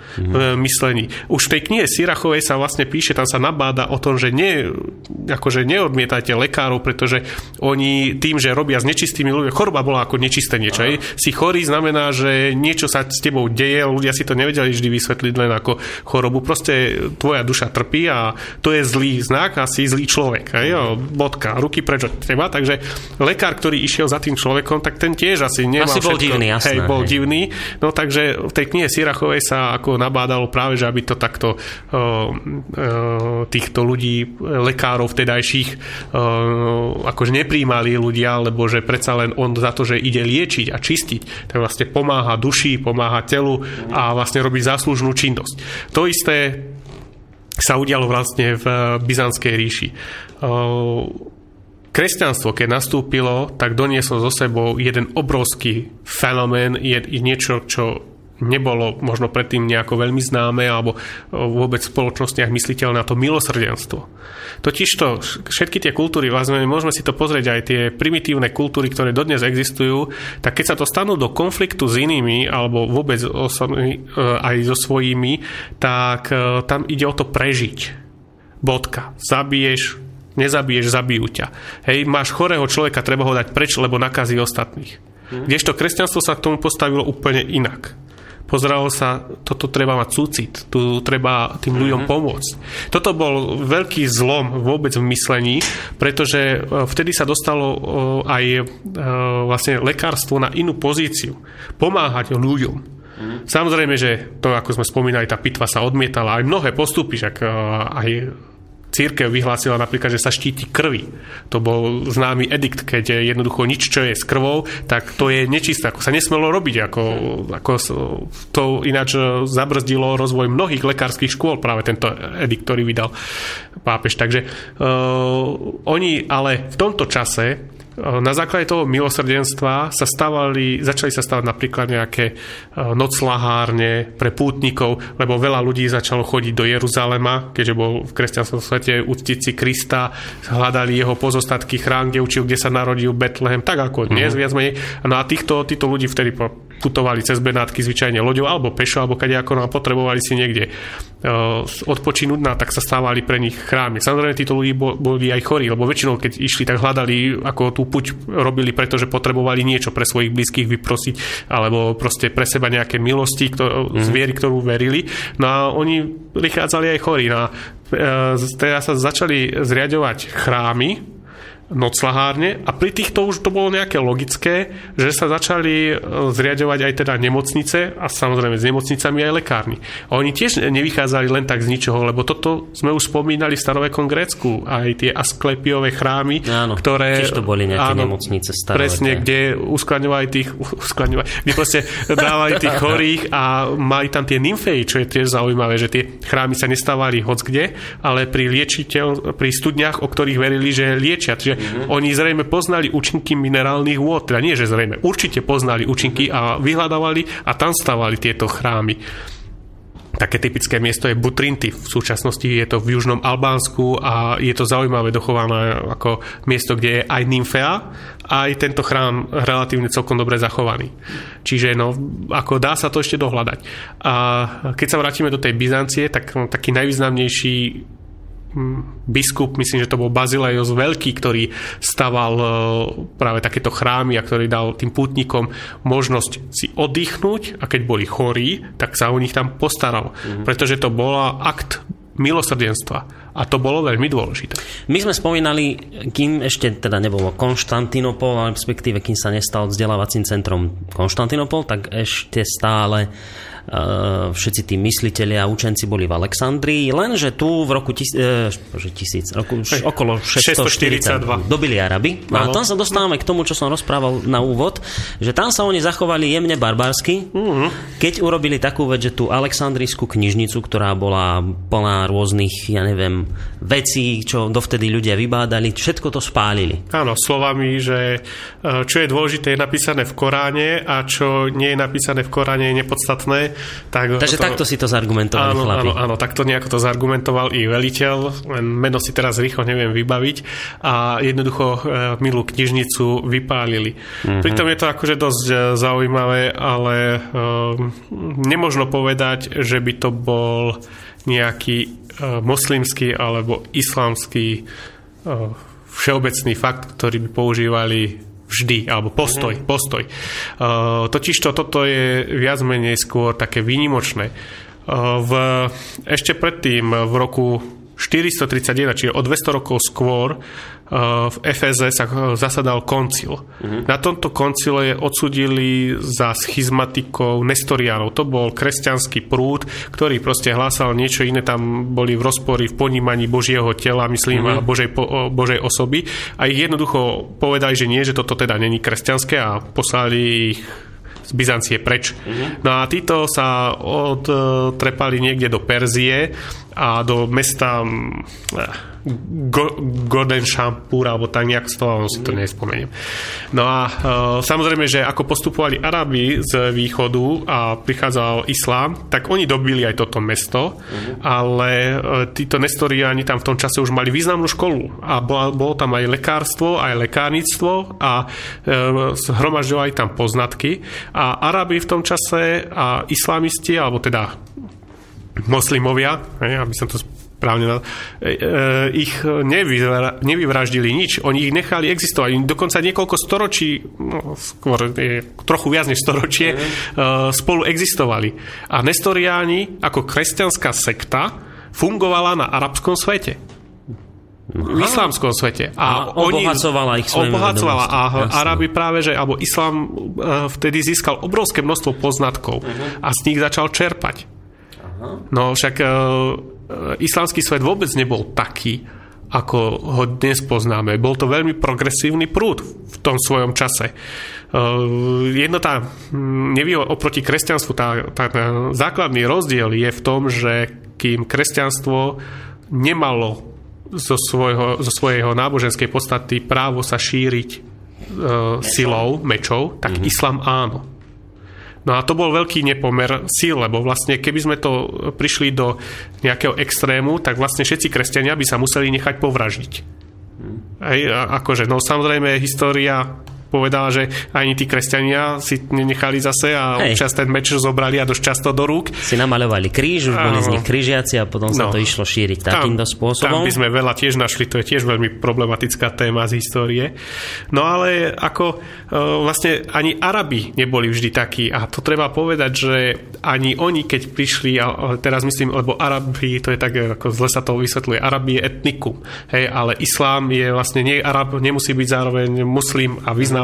myslení. Už v tej knihe Sirachovej sa vlastne píše, tam sa nabáda o tom, že neodmietajte lekárov, pretože oni tým, že robia s nečistými ľuďmi, choroba bola ako nečisté niečo. Aj. Si chorý znamená, že niečo sa s tebou deje, ľudia si to nevedeli vždy vysvetliť len ako chorobu. Proste tvoja duša trpí a to je zlý znak a si zlý človek. Aj? Bodka, ruky preč od teba. Takže lekár, ktorý išiel za tým človekom, tak ten tiež asi nemal všetko. Asi bol divný, jasné. Hej, bol divný. No takže v tej knihe Sirachovej sa ako nabádalo práve, že aby to takto týchto ľudí, lekárov vtedajších akože nepríjmali ľudia, lebo že predsa len on za to, že ide liečiť a čistiť, tak vlastne pomáha duši, pomáha telu a vlastne robí záslužnú činnosť. To isté sa udialo vlastne v Byzantskej ríši. Kresťanstvo, keď nastúpilo, tak donieslo so sebou jeden obrovský fenomén, je niečo, čo nebolo možno predtým nejako veľmi známe alebo vôbec v spoločnostiach mysliteľné, a to milosrdenstvo. Totižto všetky tie kultúry, vlastne môžeme si to pozrieť, aj tie primitívne kultúry, ktoré dodnes existujú, tak keď sa to stanú do konfliktu s inými alebo vôbec aj so svojimi, tak tam ide o to prežiť. Bodka. Zabiješ, nezabiješ, zabijú ťa. Hej, máš chorého človeka, treba ho dať preč, lebo nakazí ostatných. Kdežto kresťanstvo sa k tomu postavilo úplne inak. Pozeralo sa, toto treba mať súcit, tu treba tým ľuďom pomôcť. Toto bol veľký zlom vôbec v myslení, pretože vtedy sa dostalo aj vlastne lekárstvo na inú pozíciu. Pomáhať ľuďom. Samozrejme, že to, ako sme spomínali, tá pitva sa odmietala. Aj mnohé postupy, však aj Cirkev vyhlásila napríklad, že sa štíti krvi. To bol známy edikt, keď jednoducho nič, čo je s krvou, tak to je nečisté, ako sa nesmelo robiť. Ako to ináč zabrzdilo rozvoj mnohých lekárskych škôl, práve tento edikt, ktorý vydal pápež. Takže oni ale v tomto čase na základe toho milosrdenstva začali sa stavať napríklad nejaké noclahárne pre pútnikov, lebo veľa ľudí začalo chodiť do Jeruzalema, keďže bol v kresťanskom svete, uctiť si Krista, hľadali jeho pozostatky, chrám, kde učil, kde sa narodil, Betlehem, tak ako dnes viac menej. No a títo ľudí vtedy putovali cez Benátky zvyčajne loďou alebo pešo, alebo kadejako, no a potrebovali si niekde odpočinúť, tak sa stávali pre nich chrámy. Samozrejme, títo ľudí boli aj chorí, lebo väčšinou keď išli, tak hľadali, ako tú puť robili, pretože potrebovali niečo pre svojich blízkych vyprosiť, alebo proste pre seba nejaké milosti, z viery, ktorú verili. No a oni prichádzali aj chorí. No a teraz sa začali zriaďovať chrámy, noclahárne, a pri týchto už to bolo nejaké logické, že sa začali zriaďovať aj teda nemocnice, a samozrejme s nemocnicami aj lekárni. A oni tiež nevychádzali len tak z ničoho, lebo toto sme už spomínali v starovekom Grécku, aj tie asklepiové chrámy, áno, ktoré tiež to boli nejaké nemocnice staré. Presne, kde uskladňovali, kde proste dávali tých chorých a mali tam tie nymfeji, čo je tiež zaujímavé, že tie chrámy sa nestávali hockde, ale pri studniach, o ktorých verili, že liečia. Oni zrejme poznali účinky minerálnych vôd, teda nie, že zrejme, určite poznali účinky a vyhľadávali a tam stavali tieto chrámy. Také typické miesto je Butrinty. V súčasnosti je to v južnom Albánsku a je to zaujímavé dochované ako miesto, kde je aj nymfea, aj tento chrám relatívne celkom dobre zachovaný. Čiže ako dá sa to ešte dohľadať. A keď sa vrátime do tej Byzancie, tak taký najvýznamnejší biskup, myslím, že to bol Bazileios Veľký, ktorý staval práve takéto chrámy a ktorý dal tým pútnikom možnosť si oddychnúť, a keď boli chorí, tak sa o nich tam postaral. Pretože to bola akt milosrdenstva. A to bolo veľmi dôležité. My sme spomínali, kým ešte teda nebolo Konštantínopol, ale respektíve kým sa nestal vzdelávacím centrom Konštantínopol, tak ešte stále všetci tí myslitelia a učenci boli v Alexandrii, lenže tu v roku okolo 642 dobili Araby. A tam sa dostávame k tomu, čo som rozprával na úvod, že tam sa oni zachovali jemne barbársky, keď urobili takú vec, že tú alexandrijskú knižnicu, ktorá bola plná rôznych, ja neviem, vecí, čo dovtedy ľudia vybádali, všetko to spálili. Áno, slovami, že čo je dôležité, je napísané v Koráne a čo nie je napísané v Koráne, je nepodstatné. Takže takto si to zargumentovali chlapi. Áno, takto nejako to zargumentoval i veliteľ, len meno si teraz rýchlo neviem vybaviť, a jednoducho milú knižnicu vypálili. Mm-hmm. Pritom je to akože dosť zaujímavé, ale nemôžno povedať, že by to bol nejaký moslimský alebo islamský všeobecný fakt, ktorý by používali vždy, alebo postoj. Totižto toto je viac menej skôr také výnimočné. Ešte predtým v roku 439, čiže o 200 rokov skôr, v Efeze sa zasadal koncil. Na tomto koncile odsudili za schizmatikov nestoriánov. To bol kresťanský prúd, ktorý proste hlásal niečo iné. Tam boli v rozpori v ponímaní Božieho tela, myslím, a Božej osoby. A ich jednoducho povedali, že nie, že toto teda není kresťanské, a poslali ich z Byzancie preč. No a títo sa odtrepali niekde do Perzie a do mesta Gordenšampur, alebo tak nejak z toho, si to nespomeniem. No a samozrejme, že ako postupovali Arabi z východu a prichádzal islám, tak oni dobili aj toto mesto, ale títo nestoriáni tam v tom čase už mali významnú školu a bolo tam aj lekárstvo, aj lekárnictvo a zhromažďovali tam poznatky, a Arabi v tom čase a islamisti, alebo teda moslimovia, aby som to správne, ich nevyvraždili nič. Oni ich nechali existovať. Dokonca niekoľko storočí, skôr trochu viac než storočie, spolu existovali. A nestoriáni ako kresťanská sekta fungovala na arabskom svete. V islámskom svete. A obohacovala ich svojimi vedomostami. A Arabi práve, že alebo islám vtedy získal obrovské množstvo poznatkov a z nich začal čerpať. No však islamský svet vôbec nebol taký, ako ho dnes poznáme. Bol to veľmi progresívny prúd v tom svojom čase. Jednota oproti kresťanstvu, tá základný rozdiel je v tom, že kým kresťanstvo nemalo zo svojej náboženskej podstaty právo sa šíriť silou, mečov, tak islám áno. No a to bol veľký nepomer síl, lebo vlastne keby sme to prišli do nejakého extrému, tak vlastne všetci kresťania by sa museli nechať povraždiť. Samozrejme, história povedala, že ani tí kresťania si nenechali zase a občas ten meč zobrali a dosť často do rúk. Si namaľovali kríž, už boli z nich krížiaci a potom sa to išlo šíriť takýmto spôsobom. Tam by sme veľa tiež našli, to je tiež veľmi problematická téma z histórie. No ale vlastne ani Arabi neboli vždy takí, a to treba povedať, že ani oni, keď prišli, a teraz myslím, lebo Arabi, to je tak, ako zle sa to vysvetľuje, Arabi je etnikum, ale islám je vlastne, nie Arab, nemusí byť zároveň muslim a význam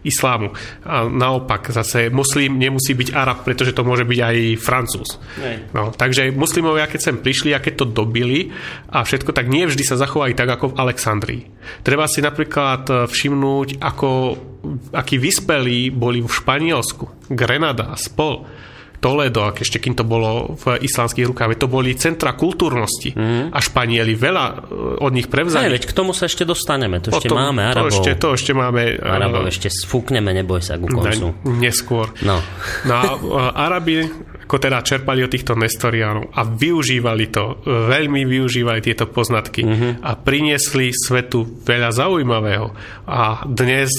islámu. A naopak zase muslim nemusí byť Arab, pretože to môže byť aj Francúz. No, takže muslimovia, keď sem prišli a keď to dobili a všetko, tak nie vždy sa zachovali tak, ako v Alexandrii. Treba si napríklad všimnúť, akí vyspelí boli v Španielsku. Granada, Spol, Toledo, ešte kým to bolo v islamských rukách, to boli centra kultúrnosti. A Španieli veľa od nich prevzali. Veď k tomu sa ešte dostaneme, máme Arabov. To ešte máme. Arabov ešte sfúkneme, neboj sa, ku koncu. Neskôr. No Arabi teda čerpali od týchto nestoriánov a využívali to, veľmi využívali tieto poznatky a priniesli svetu veľa zaujímavého. A dnes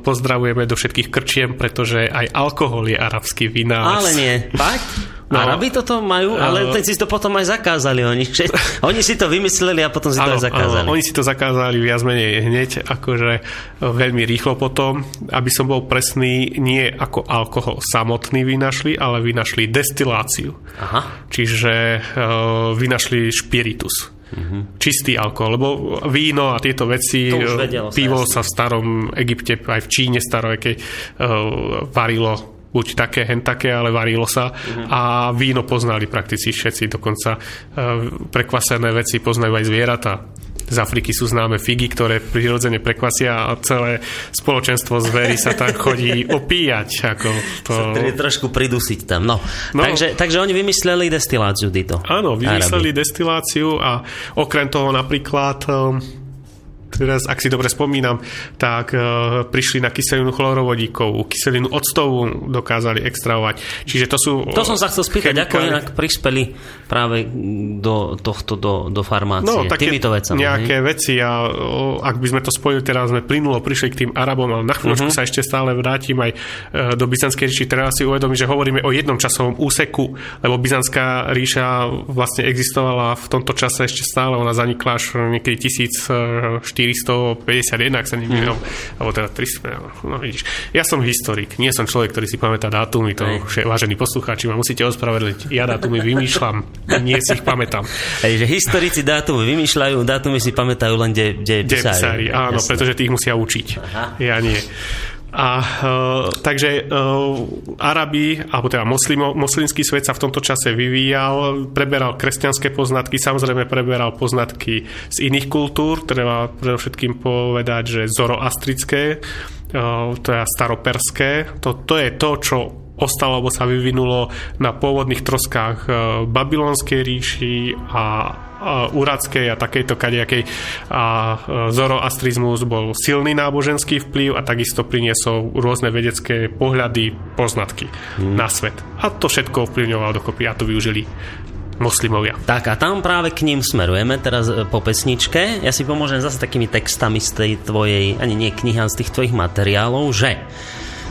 pozdravujeme do všetkých krčiem, pretože aj alkohol je arabský vynález. Ale nie, fakt? Arabi toto majú, ale si to potom aj zakázali. Oni si to vymysleli a potom si to aj zakázali. Oni si to zakázali viac menej hneď, veľmi rýchlo potom. Aby som bol presný, nie ako alkohol samotný vynašli, ale vynašli destiláciu. Čiže vynašli špiritus. Čistý alkohol, lebo víno a tieto veci, pivo sa v starom Egypte, aj v Číne starovekej varilo. Buď také, hentaké, ale varilo sa. A víno poznali prakticky všetci. Dokonca prekvasené veci poznajú aj zvieratá. Z Afriky sú známe figy, ktoré prirodzene prekvasia a celé spoločenstvo zverí sa tam chodí opíjať. Ako to... Sa trošku pridusiť tam. No. Takže oni vymysleli destiláciu, Dito. Áno, vymysleli destiláciu a okrem toho napríklad... Teraz, ak si dobre spomínam, tak prišli na kyselinu chlorovodíkovú, kyselinu octovú dokázali extrahovať. Čiže to sú... To som sa chcel spýtať, ako inak prispeli práve do tohto, do farmácie. No, také týmito vecami, nejaké veci. A ak by sme to spojili, teraz sme plynulo prišli k tým Arabom, ale na chvíľočku sa ešte stále vrátim aj do Byzantskej ríši. Teraz si uvedomím, že hovoríme o jednom časovom úseku, lebo Byzantská ríša vlastne existovala v tomto čase ešte stále. Ona zanikla až niekedy 451, ak sa nemýlim, alebo teda 300, no vidíš. Ja som historik, nie som človek, ktorý si pamätá dátumy, to vážení poslucháči, ma musíte ospravedliť. Ja dátumy vymýšľam, nie si ich pamätám. Takže historici dátumy vymýšľajú, dátumy si pamätajú len, kde písali. Áno, jasne. Pretože tých musia učiť. Aha. Ja nie. A takže Arabi, alebo teda moslimský svet sa v tomto čase vyvíjal, preberal kresťanské poznatky, samozrejme preberal poznatky z iných kultúr, treba predovšetkým povedať, že zoroastrické, teda staroperské, to je to, čo ostalo, bo sa vyvinulo na pôvodných troskách Babylonskej ríši a uradskej a takejto kadejakej. A zoroastrizmus bol silný náboženský vplyv a takisto priniesol rôzne vedecké pohľady, poznatky na svet. A to všetko ovplyvňovalo dokopy a to využili moslimovia. Tak a tam práve k ním smerujeme teraz po pesničke. Ja si pomôžem zase takými textami z tej tvojej, ani nie knihy, z tých tvojich materiálov, že...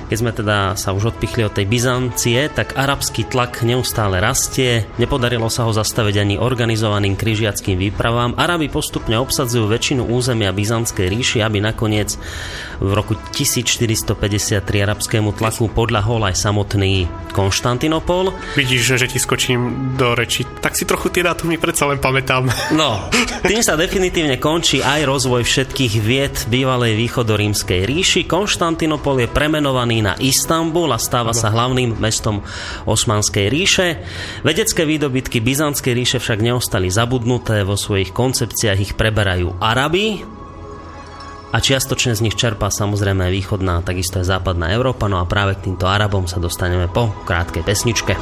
Keď sme teda sa už odpichli od tej Byzancie, tak arabský tlak neustále rastie. Nepodarilo sa ho zastaviť ani organizovaným križiackým výpravám. Arabi postupne obsadzujú väčšinu územia Byzantskej ríši, aby nakoniec v roku 1453 arabskému tlaku podľahol aj samotný Konštantínopol. Vidíš, že ti skočím do reči. Tak si trochu tie dátumy predsa len pamätám. No, tým sa definitívne končí aj rozvoj všetkých vied bývalej východorímskej ríši. Konštantínopol je premenovaný na Istanbul a stáva sa hlavným mestom Osmanskej ríše. Vedecké výdobytky Byzantskej ríše však neostali zabudnuté, vo svojich koncepciách ich preberajú Arabi a čiastočne z nich čerpá samozrejme východná, takisto aj západná Európa. No a práve k týmto Arabom sa dostaneme po krátkej pesničke.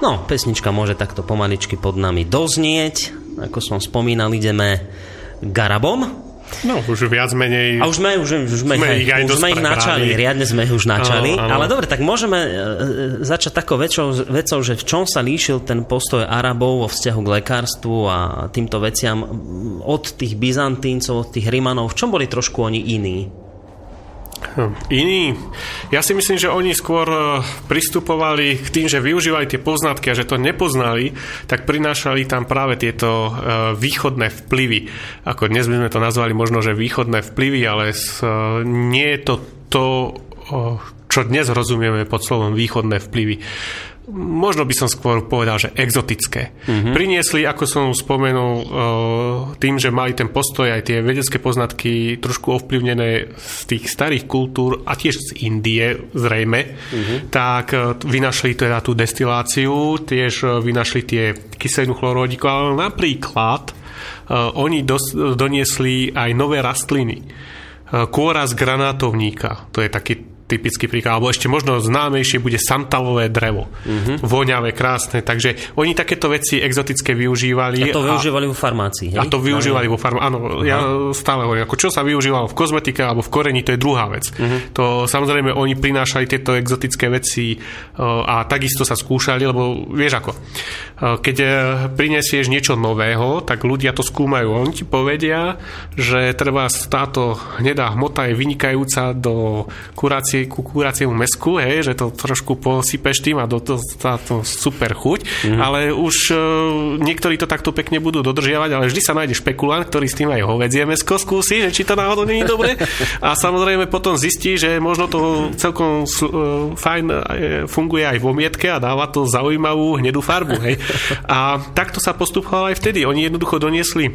No, pesnička môže takto pomaličky pod nami doznieť. Ako som spomínal, ideme k Arabom. No, už viac menej... A už sme ich načali, riadne sme ich už načali. Ale dobre, tak môžeme začať takou vecou, že v čom sa líšil ten postoj Arabov vo vzťahu k lekárstvu a týmto veciam od tých Byzantíncov, od tých Rimanov. V čom boli trošku oni iní? Iní. Ja si myslím, že oni skôr pristupovali k tým, že využívali tie poznatky a že to nepoznali, tak prinášali tam práve tieto východné vplyvy. Ako dnes by sme to nazvali možno, že východné vplyvy, ale nie je to to, čo dnes rozumieme pod slovom východné vplyvy. Možno by som skôr povedal, že exotické. Priniesli, ako som spomenul, tým, že mali ten postoj aj tie vedecké poznatky trošku ovplyvnené z tých starých kultúr a tiež z Indie zrejme, tak vynašli teda tú destiláciu, tiež vynašli tie kyselinu chlorovodíku, ale napríklad oni doniesli aj nové rastliny. Kôra z granátovníka, to je taký typický príklad, alebo ešte možno známejšie bude santalové drevo. Mm-hmm. Voňavé, krásne, takže oni takéto veci exotické využívali. A to využívali vo farmácii, hej? A to využívali vo farmácii, áno. Ja stále hovorím, ako čo sa využívalo v kozmetike alebo v koreni, to je druhá vec. Mm-hmm. To samozrejme oni prinášali tieto exotické veci a takisto sa skúšali, lebo vieš ako, keď prinesieš niečo nového, tak ľudia to skúmajú. Oni ti povedia, že treba táto hnedá hmota je vynikajúca do kuráciemu mesku, hej, že to trošku posypeš tým a táto super chuť, ale už niektorí to takto pekne budú dodržiavať, ale vždy sa nájde špekulant, ktorý s tým aj hovedzie mesko skúsi, že či to náhodou není dobre a samozrejme potom zistí, že možno to celkom fajn funguje aj v omietke a dáva to zaujímavú hnedú farbu, hej. A takto sa postupovalo aj vtedy. Oni jednoducho doniesli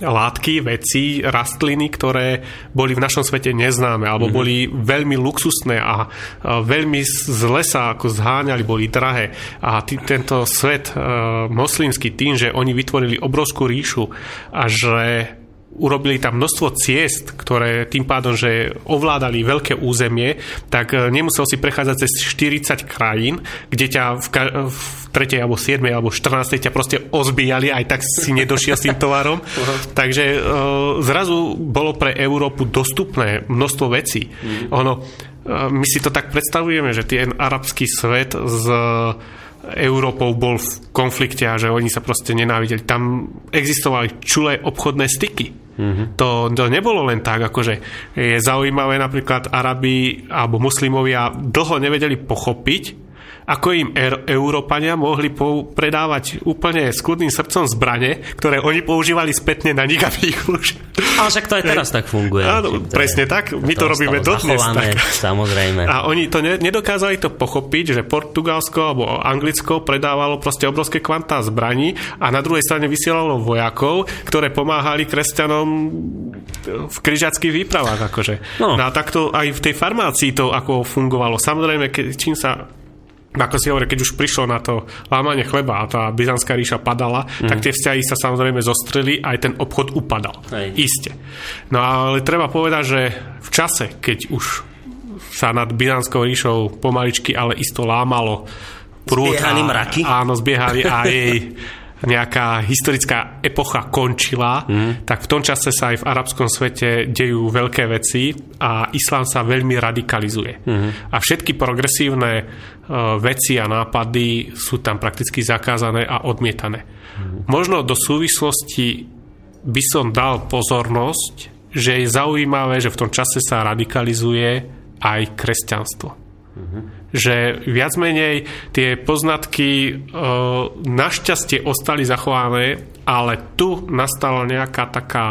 látky, veci, rastliny, ktoré boli v našom svete neznáme alebo boli veľmi luxusné a veľmi z lesa ako zháňali, boli drahé. A tento svet moslimský tým, že oni vytvorili obrovskú ríšu a že urobili tam množstvo ciest, ktoré tým pádom, že ovládali veľké územie, tak nemusel si prechádzať cez 40 krajín, kde ťa v 3. alebo 7. alebo 14. ťa proste ozbíjali, aj tak si nedošiel s tým tovarom. Takže zrazu bolo pre Európu dostupné množstvo vecí. Ono, my si to tak predstavujeme, že ten arabský svet z Európou bol v konflikte a že oni sa proste nenávideli. Tam existovali čulé obchodné styky. To nebolo len tak, akože je zaujímavé, napríklad Arabi alebo muslimovia dlho nevedeli pochopiť, ako im Európania mohli predávať úplne s kľudným srdcom zbrane, ktoré oni používali spätne na nich a výhľuž. Ale však to aj teraz tak funguje. Áno, presne tak. My to robíme dodnes. Samozrejme. A oni to nedokázali to pochopiť, že Portugalsko alebo Anglicko predávalo proste obrovské kvantá zbraní a na druhej strane vysielalo vojakov, ktoré pomáhali kresťanom v križackých výpravách. Akože. No a takto aj v tej farmácii to ako fungovalo. Samozrejme, čím sa ako si hovorí, keď už prišlo na to lámanie chleba a tá Byzantská ríša padala, tak tie vzťahy sa samozrejme zostrili, aj ten obchod upadal. Hej. Iste. No ale treba povedať, že v čase, keď už sa nad Byzantskou ríšou pomaličky, ale isto lámalo prúd. Zbiehali mraky. Áno, zbiehali a jej nejaká historická epocha končila, tak v tom čase sa aj v arabskom svete dejú veľké veci a islám sa veľmi radikalizuje. A všetky progresívne veci a nápady sú tam prakticky zakázané a odmietané. Možno do súvislosti by som dal pozornosť, že je zaujímavé, že v tom čase sa radikalizuje aj kresťanstvo. Že viac menej tie poznatky našťastie ostali zachované, ale tu nastala nejaká taká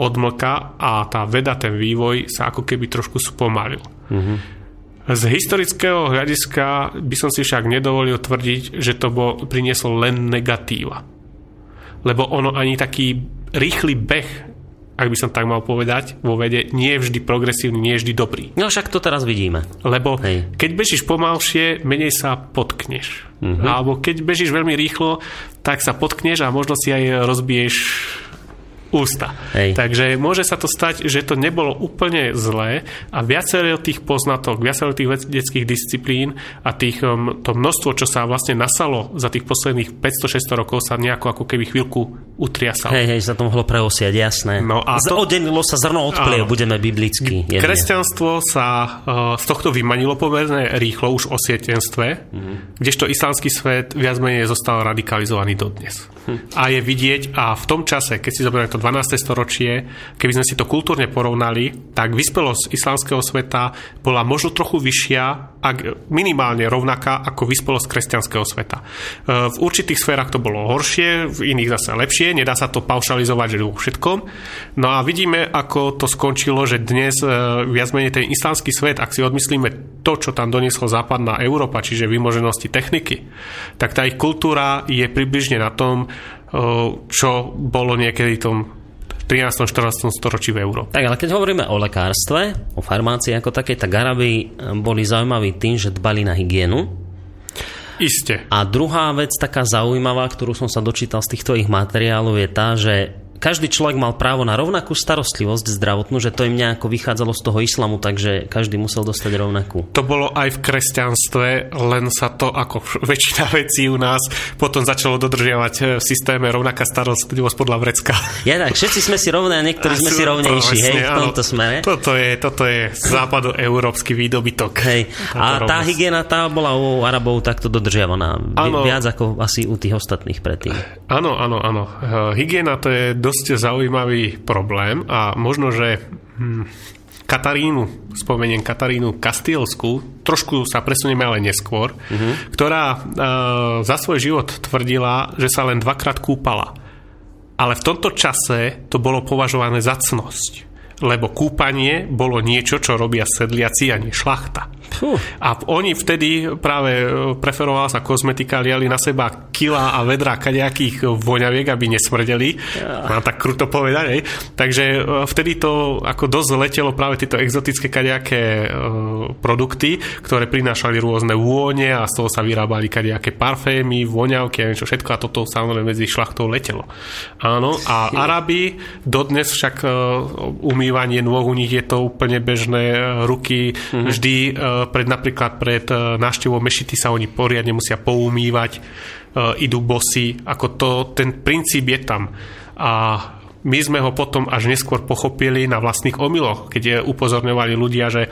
odmlka a tá veda, ten vývoj sa ako keby trošku spomalil. Z historického hľadiska by som si však nedovolil tvrdiť, že to prinieslo len negatíva. Lebo ono ani taký rýchly beh, ak by som tak mal povedať, vo vede nie je vždy progresívny, nie je vždy dobrý. No však to teraz vidíme. Lebo keď bežíš pomalšie, menej sa potkneš. Alebo keď bežíš veľmi rýchlo, tak sa potkneš a možno si aj rozbiješ ústa. Takže môže sa to stať, že to nebolo úplne zlé a viacero tých poznatok, viacero tých vedeckých disciplín a to množstvo, čo sa vlastne nasalo za tých posledných 500-600 rokov sa nejako ako keby chvíľku utriasalo. Sa to mohlo preosiať, jasné. No a odenilo sa zrno od plev, budeme biblicky. Kresťanstvo sa z tohto vymanilo pomerne rýchlo už v osvietenstve, kdežto islamský svet viac menej zostal radikalizovaný dodnes. A je vidieť, a v tom čase, keď si zoberieme to 12. storočie, keby sme si to kultúrne porovnali, tak vyspelosť islamského sveta bola možno trochu vyššia, minimálne rovnaká ako vyspelosť kresťanského sveta. V určitých sférach to bolo horšie, v iných zase lepšie, nedá sa to paušalizovať vo všetkom. No a vidíme, ako to skončilo, že dnes viac menej ten islamský svet, ak si odmyslíme to, čo tam doniesla západná Európa, čiže vymoženosti techniky, tak tá ich kultúra je približne na tom, čo bolo niekedy v tom 13. 14. storočí v Európe. Tak, ale keď hovoríme o lekárstve, o farmácii ako takej, tak Arabi boli zaujímaví tým, že dbali na hygienu. Iste. A druhá vec taká zaujímavá, ktorú som sa dočítal z týchto ich materiálov, je tá, že každý človek mal právo na rovnakú starostlivosť zdravotnú, že to im nejako vychádzalo z toho islamu, takže každý musel dostať rovnakú. To bolo aj v kresťanstve, len sa to ako väčšina vecí u nás potom začalo dodržiavať v systéme rovnaká starostlivosť podľa vrecka. Ja tak, všetci sme si rovné a niektorí sme si rovnejší, hej, v tomto smere. Toto je západoeurópsky výdobytok. Hej. A tá hygiena, tá bola u Arabov takto dodržiavaná. Viac ako asi u tých ostatných predtým. Áno. Hygiena, to je dosť zaujímavý problém a možno, že spomeniem Katarínu Kastílsku, trošku sa presunieme ale neskôr, ktorá za svoj život tvrdila, že sa len dvakrát kúpala. Ale v tomto čase to bolo považované za cnosť, lebo kúpanie bolo niečo, čo robia sedliaci a nie šlachta. A oni vtedy práve preferovala sa kozmetika, liali na seba kilá a vedrá kadejakých voňaviek, aby nesmrdeli. Mám tak kruto povedať, hej. Takže vtedy to ako dosť letelo práve tieto exotické kadejaké produkty, ktoré prinášali rôzne vône a z toho sa vyrábali kadejaké parfémy, voňavky a niečo všetko a toto samozrejme medzi šlachtou letelo. Áno, a Arabi dodnes však umývanie nôh, u nich je to úplne bežné, ruky vždy napríklad pred návštevou mešity sa oni poriadne musia poumývať, idú bosí, ako to, ten princíp je tam. A my sme ho potom až neskôr pochopili na vlastných omyloch, keď upozorňovali ľudia, že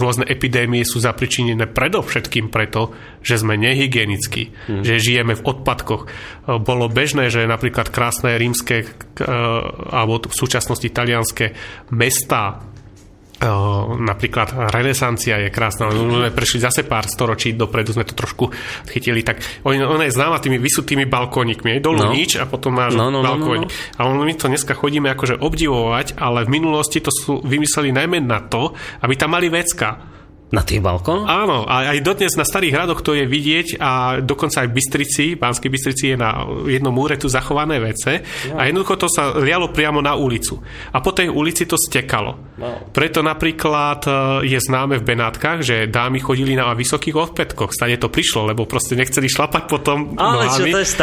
rôzne epidémie sú zapričinené predovšetkým preto, že sme nehygienickí, že žijeme v odpadkoch. Bolo bežné, že napríklad krásne rímske alebo v súčasnosti talianske mestá, napríklad renesancia je krásna, ale prešli zase pár storočí dopredu, sme to trošku chytili, tak ona je známa tými vysutými balkónikmi, dolu nič a potom máš balkónik. A my to dneska chodíme akože obdivovať, ale v minulosti to sú vymysleli najmä na to, aby tam mali vecka. Na tých balkónoch? Áno, aj dodnes na Starých Hradoch to je vidieť a dokonca aj v Bystrici, Banskej Bystrici je na jednom múre tu zachované vece a jednoducho to sa lialo priamo na ulicu. A po tej ulici to stekalo. Preto napríklad je známe v Benátkach, že dámy chodili na vysokých opätkoch. Stade to prišlo, lebo proste nechceli šlapať potom nohami. Ale čo,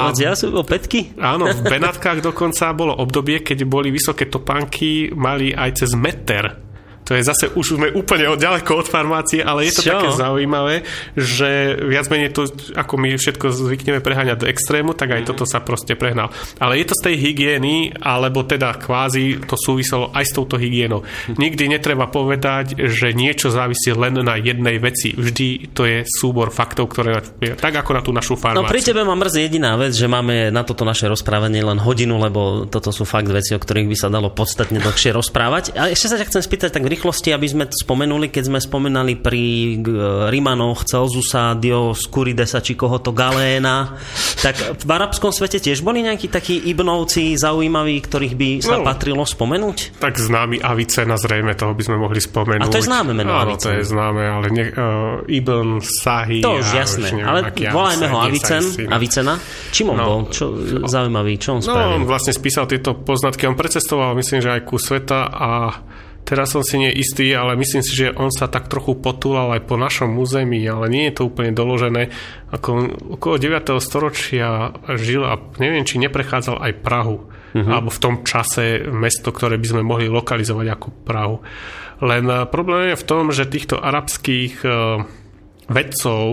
to sú opätky? Áno, v Benátkach dokonca bolo obdobie, keď boli vysoké topánky, mali aj cez meter. To je zase, už sme úplne ďaleko od farmácie, ale je to také zaujímavé, že viac menej to, ako my všetko zvykneme preháňať do extrému, tak aj toto sa proste prehnal. Ale je to z tej hygieny, alebo teda kvázi to súviselo aj s touto hygienou. Nikdy netreba povedať, že niečo závisí len na jednej veci. Vždy to je súbor faktov, ktoré tak ako na tú našu farmáciu. No pri tebe ma mrzí jediná vec, že máme na toto naše rozprávanie len hodinu, lebo toto sú fakt veci, o ktorých by sa dalo podstatne dlhšie rozprávať. A ešte sa ťa chcem spýtať tak rýchlosti, aby sme to spomenuli, keď sme spomenali pri Rímanoch, Celzusa, Dioscuridesa, či kohoto Galéna, tak v arabskom svete tiež boli nejakí takí ibnovci zaujímaví, ktorých by sa patrilo spomenúť? Tak známy Avicena, zrejme toho by sme mohli spomenúť. A to je známe meno Avicena. Áno, to je známe, ale Ibn Sahi. To už jasné, ale volajme ho Avicena. Čím on bol? Čo, zaujímavý, čo on spravil? On vlastne spísal tieto poznatky, on precestoval, myslím, že aj ku sveta a teraz som si nie istý, ale myslím si, že on sa tak trochu potúlal aj po našom území, ale nie je to úplne doložené. Okolo 9. storočia žil a neviem, či neprechádzal aj Prahu. Alebo v tom čase mesto, ktoré by sme mohli lokalizovať ako Prahu. Len problém je v tom, že týchto arabských vedcov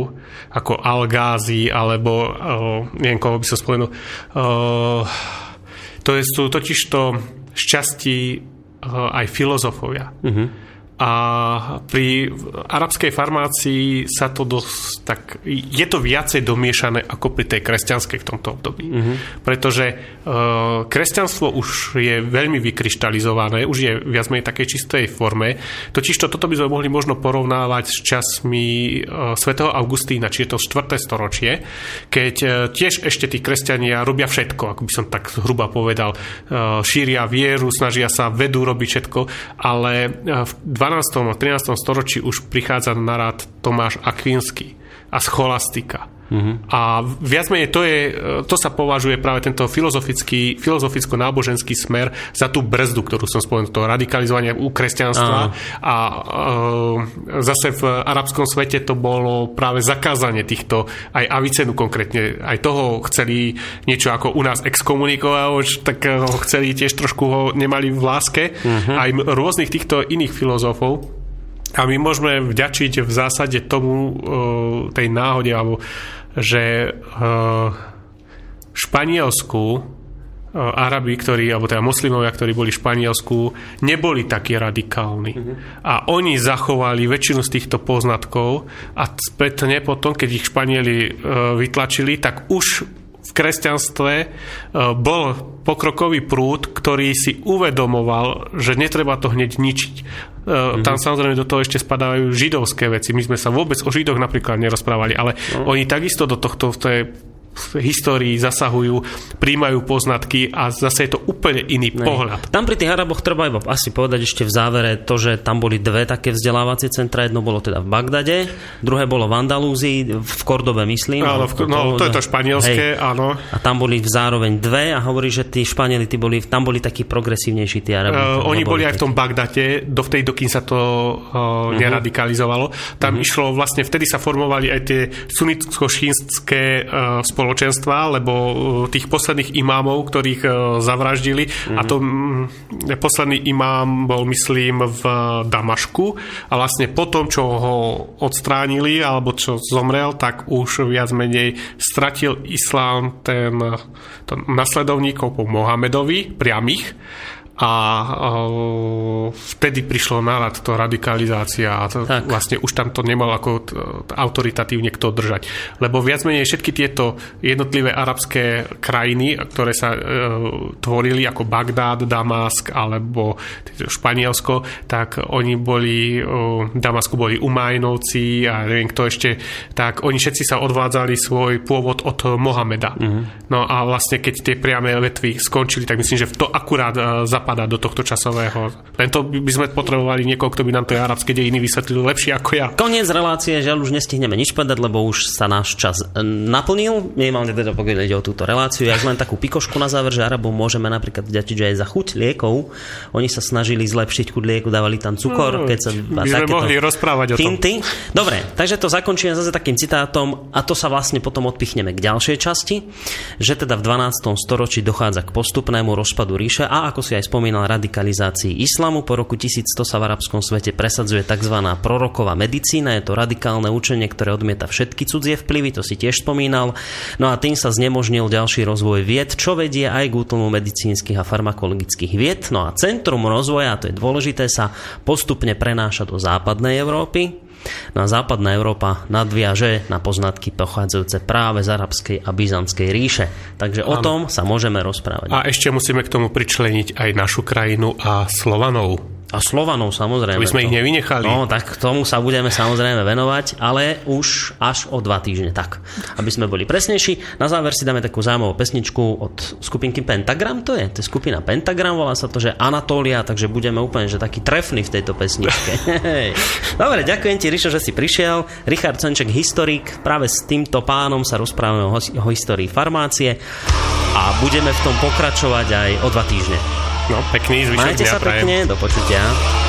ako Al-Ghazi alebo neviem, koho by som spomenul, to sú totižto šťastí aj filozofovia. A pri arabskej farmácii sa to dosť tak, je to viacej domiešané ako pri tej kresťanskej v tomto období. Pretože kresťanstvo už je veľmi vykryštalizované, už je viac menej takej čistej forme. Totižto toto by sme mohli možno porovnávať s časmi Sv. Augustína, či je to 4. storočie, keď tiež ešte tí kresťania robia všetko, ako by som tak hruba povedal. Šíria vieru, snažia sa, vedú robiť všetko, ale v 12. a 13. storočí už prichádza na rád Tomáš Akvinský a scholastika. A viac menej to sa považuje práve tento filozoficko-náboženský smer za tú brzdu, ktorú som spomenul, to radikalizovanie u kresťanstva. A zase v arabskom svete to bolo práve zakázanie týchto, aj Avicenu konkrétne, aj toho chceli niečo ako u nás exkomunikoval, tak ho chceli tiež trošku ho nemali v láske. Aj rôznych týchto iných filozofov. A my môžeme vďačiť v zásade tomu, tej náhode, alebo že v Španielsku Arabi, alebo teda moslimovia, ktorí boli v Španielsku, neboli takí radikálni. A oni zachovali väčšinu z týchto poznatkov a spätne potom, keď ich Španieli vytlačili, tak už v kresťanstve bol pokrokový prúd, ktorý si uvedomoval, že netreba to hneď ničiť. Tam samozrejme do toho ešte spadávajú židovské veci. My sme sa vôbec o židoch napríklad nerozprávali, ale oni takisto do tohto v histórii zasahujú, príjmajú poznatky a zase je to úplne iný pohľad. Tam pri tých Araboch treba iba asi povedať ešte v závere to, že tam boli dve také vzdelávacie centra. Jedno bolo teda v Bagdade, druhé bolo v Andalúzii, v Kordove myslím. Áno, to je to španielské, áno. A tam boli v zároveň dve a hovorí, že tí Španieli tam boli takí progresívnejší tí Arabi. Oni boli aj v tom Bagdate, dokým sa to neradikalizovalo. Tam išlo vlastne, vtedy sa formovali aj tie sunnicko-šínske spoločnosti, lebo tých posledných imámov, ktorých zavraždili, a to posledný imám bol, myslím, v Damašku a vlastne po tom, čo ho odstránili alebo čo zomrel, tak už viac menej stratil islám nasledovníkov po Mohamedovi priamých. A vtedy prišlo nárad to radikalizácia a vlastne už tam to nemal ako autoritatívne kto držať. Lebo viac menej všetky tieto jednotlivé arabské krajiny, ktoré sa tvorili ako Bagdád, Damask alebo Španielsko, tak oni boli, v Damasku boli Umajnovci a neviem kto ešte, tak oni všetci sa odvádzali svoj pôvod od Mohameda. No a vlastne keď tie priame vetvy skončili, tak myslím, že to akurát zapadá do tohto časového. Len to by sme potrebovali niekoho, kto by nám tie arabské dejiny vysvetlil lepšie ako ja. Koniec relácie, žiaľ už nestihneme nič povedať, lebo už sa náš čas naplnil. Minimálne teda pokiaľ ide o túto reláciu. Ja len takú pikošku na záver, že Arabom môžeme napríklad vďačiť, že aj za chuť liekov. Oni sa snažili zlepšiť chuť lieku, dávali tam cukor, keď sa by sme mohli rozprávať o tom. Dobre, takže to zakončíme zase takým citátom a to sa vlastne potom odpichneme k ďalšej časti, že teda v 12. storočí dochádza k postupnému rozpadu ríše a ako si aj spomínal, radikalizácii islamu. Po roku 1100 sa v arabskom svete presadzuje tzv. Proroková medicína. Je to radikálne učenie, ktoré odmieta všetky cudzie vplyvy, to si tiež spomínal. No a tým sa znemožnil ďalší rozvoj vied, čo vedie aj k útlmu medicínskych a farmakologických vied. No a centrum rozvoja, a to je dôležité, sa postupne prenáša do západnej Európy. No a západná Európa nadviaže na poznatky pochádzajúce práve z arabskej a byzantskej ríše. Takže o tom sa môžeme rozprávať. A ešte musíme k tomu pričleniť aj našu krajinu a Slovanov. A Slovanov, samozrejme. My sme ich nevynechali. No, tak tomu sa budeme samozrejme venovať, ale už až o 2 týždne, tak. Aby sme boli presnejší. Na záver si dáme takú zaujímavú pesničku od skupinky Pentagram, to je skupina Pentagram, volá sa to, že Anatólia, takže budeme úplne, že taký trefný v tejto pesničke. Dobre, ďakujem ti, Rišo, že si prišiel. Richard Senček, historik. Práve s týmto pánom sa rozprávame o histórii farmácie a budeme v tom pokračovať aj o 2 týždne. No, pekný zvyšok dňa prajem. Majte sa pekne, do počutia.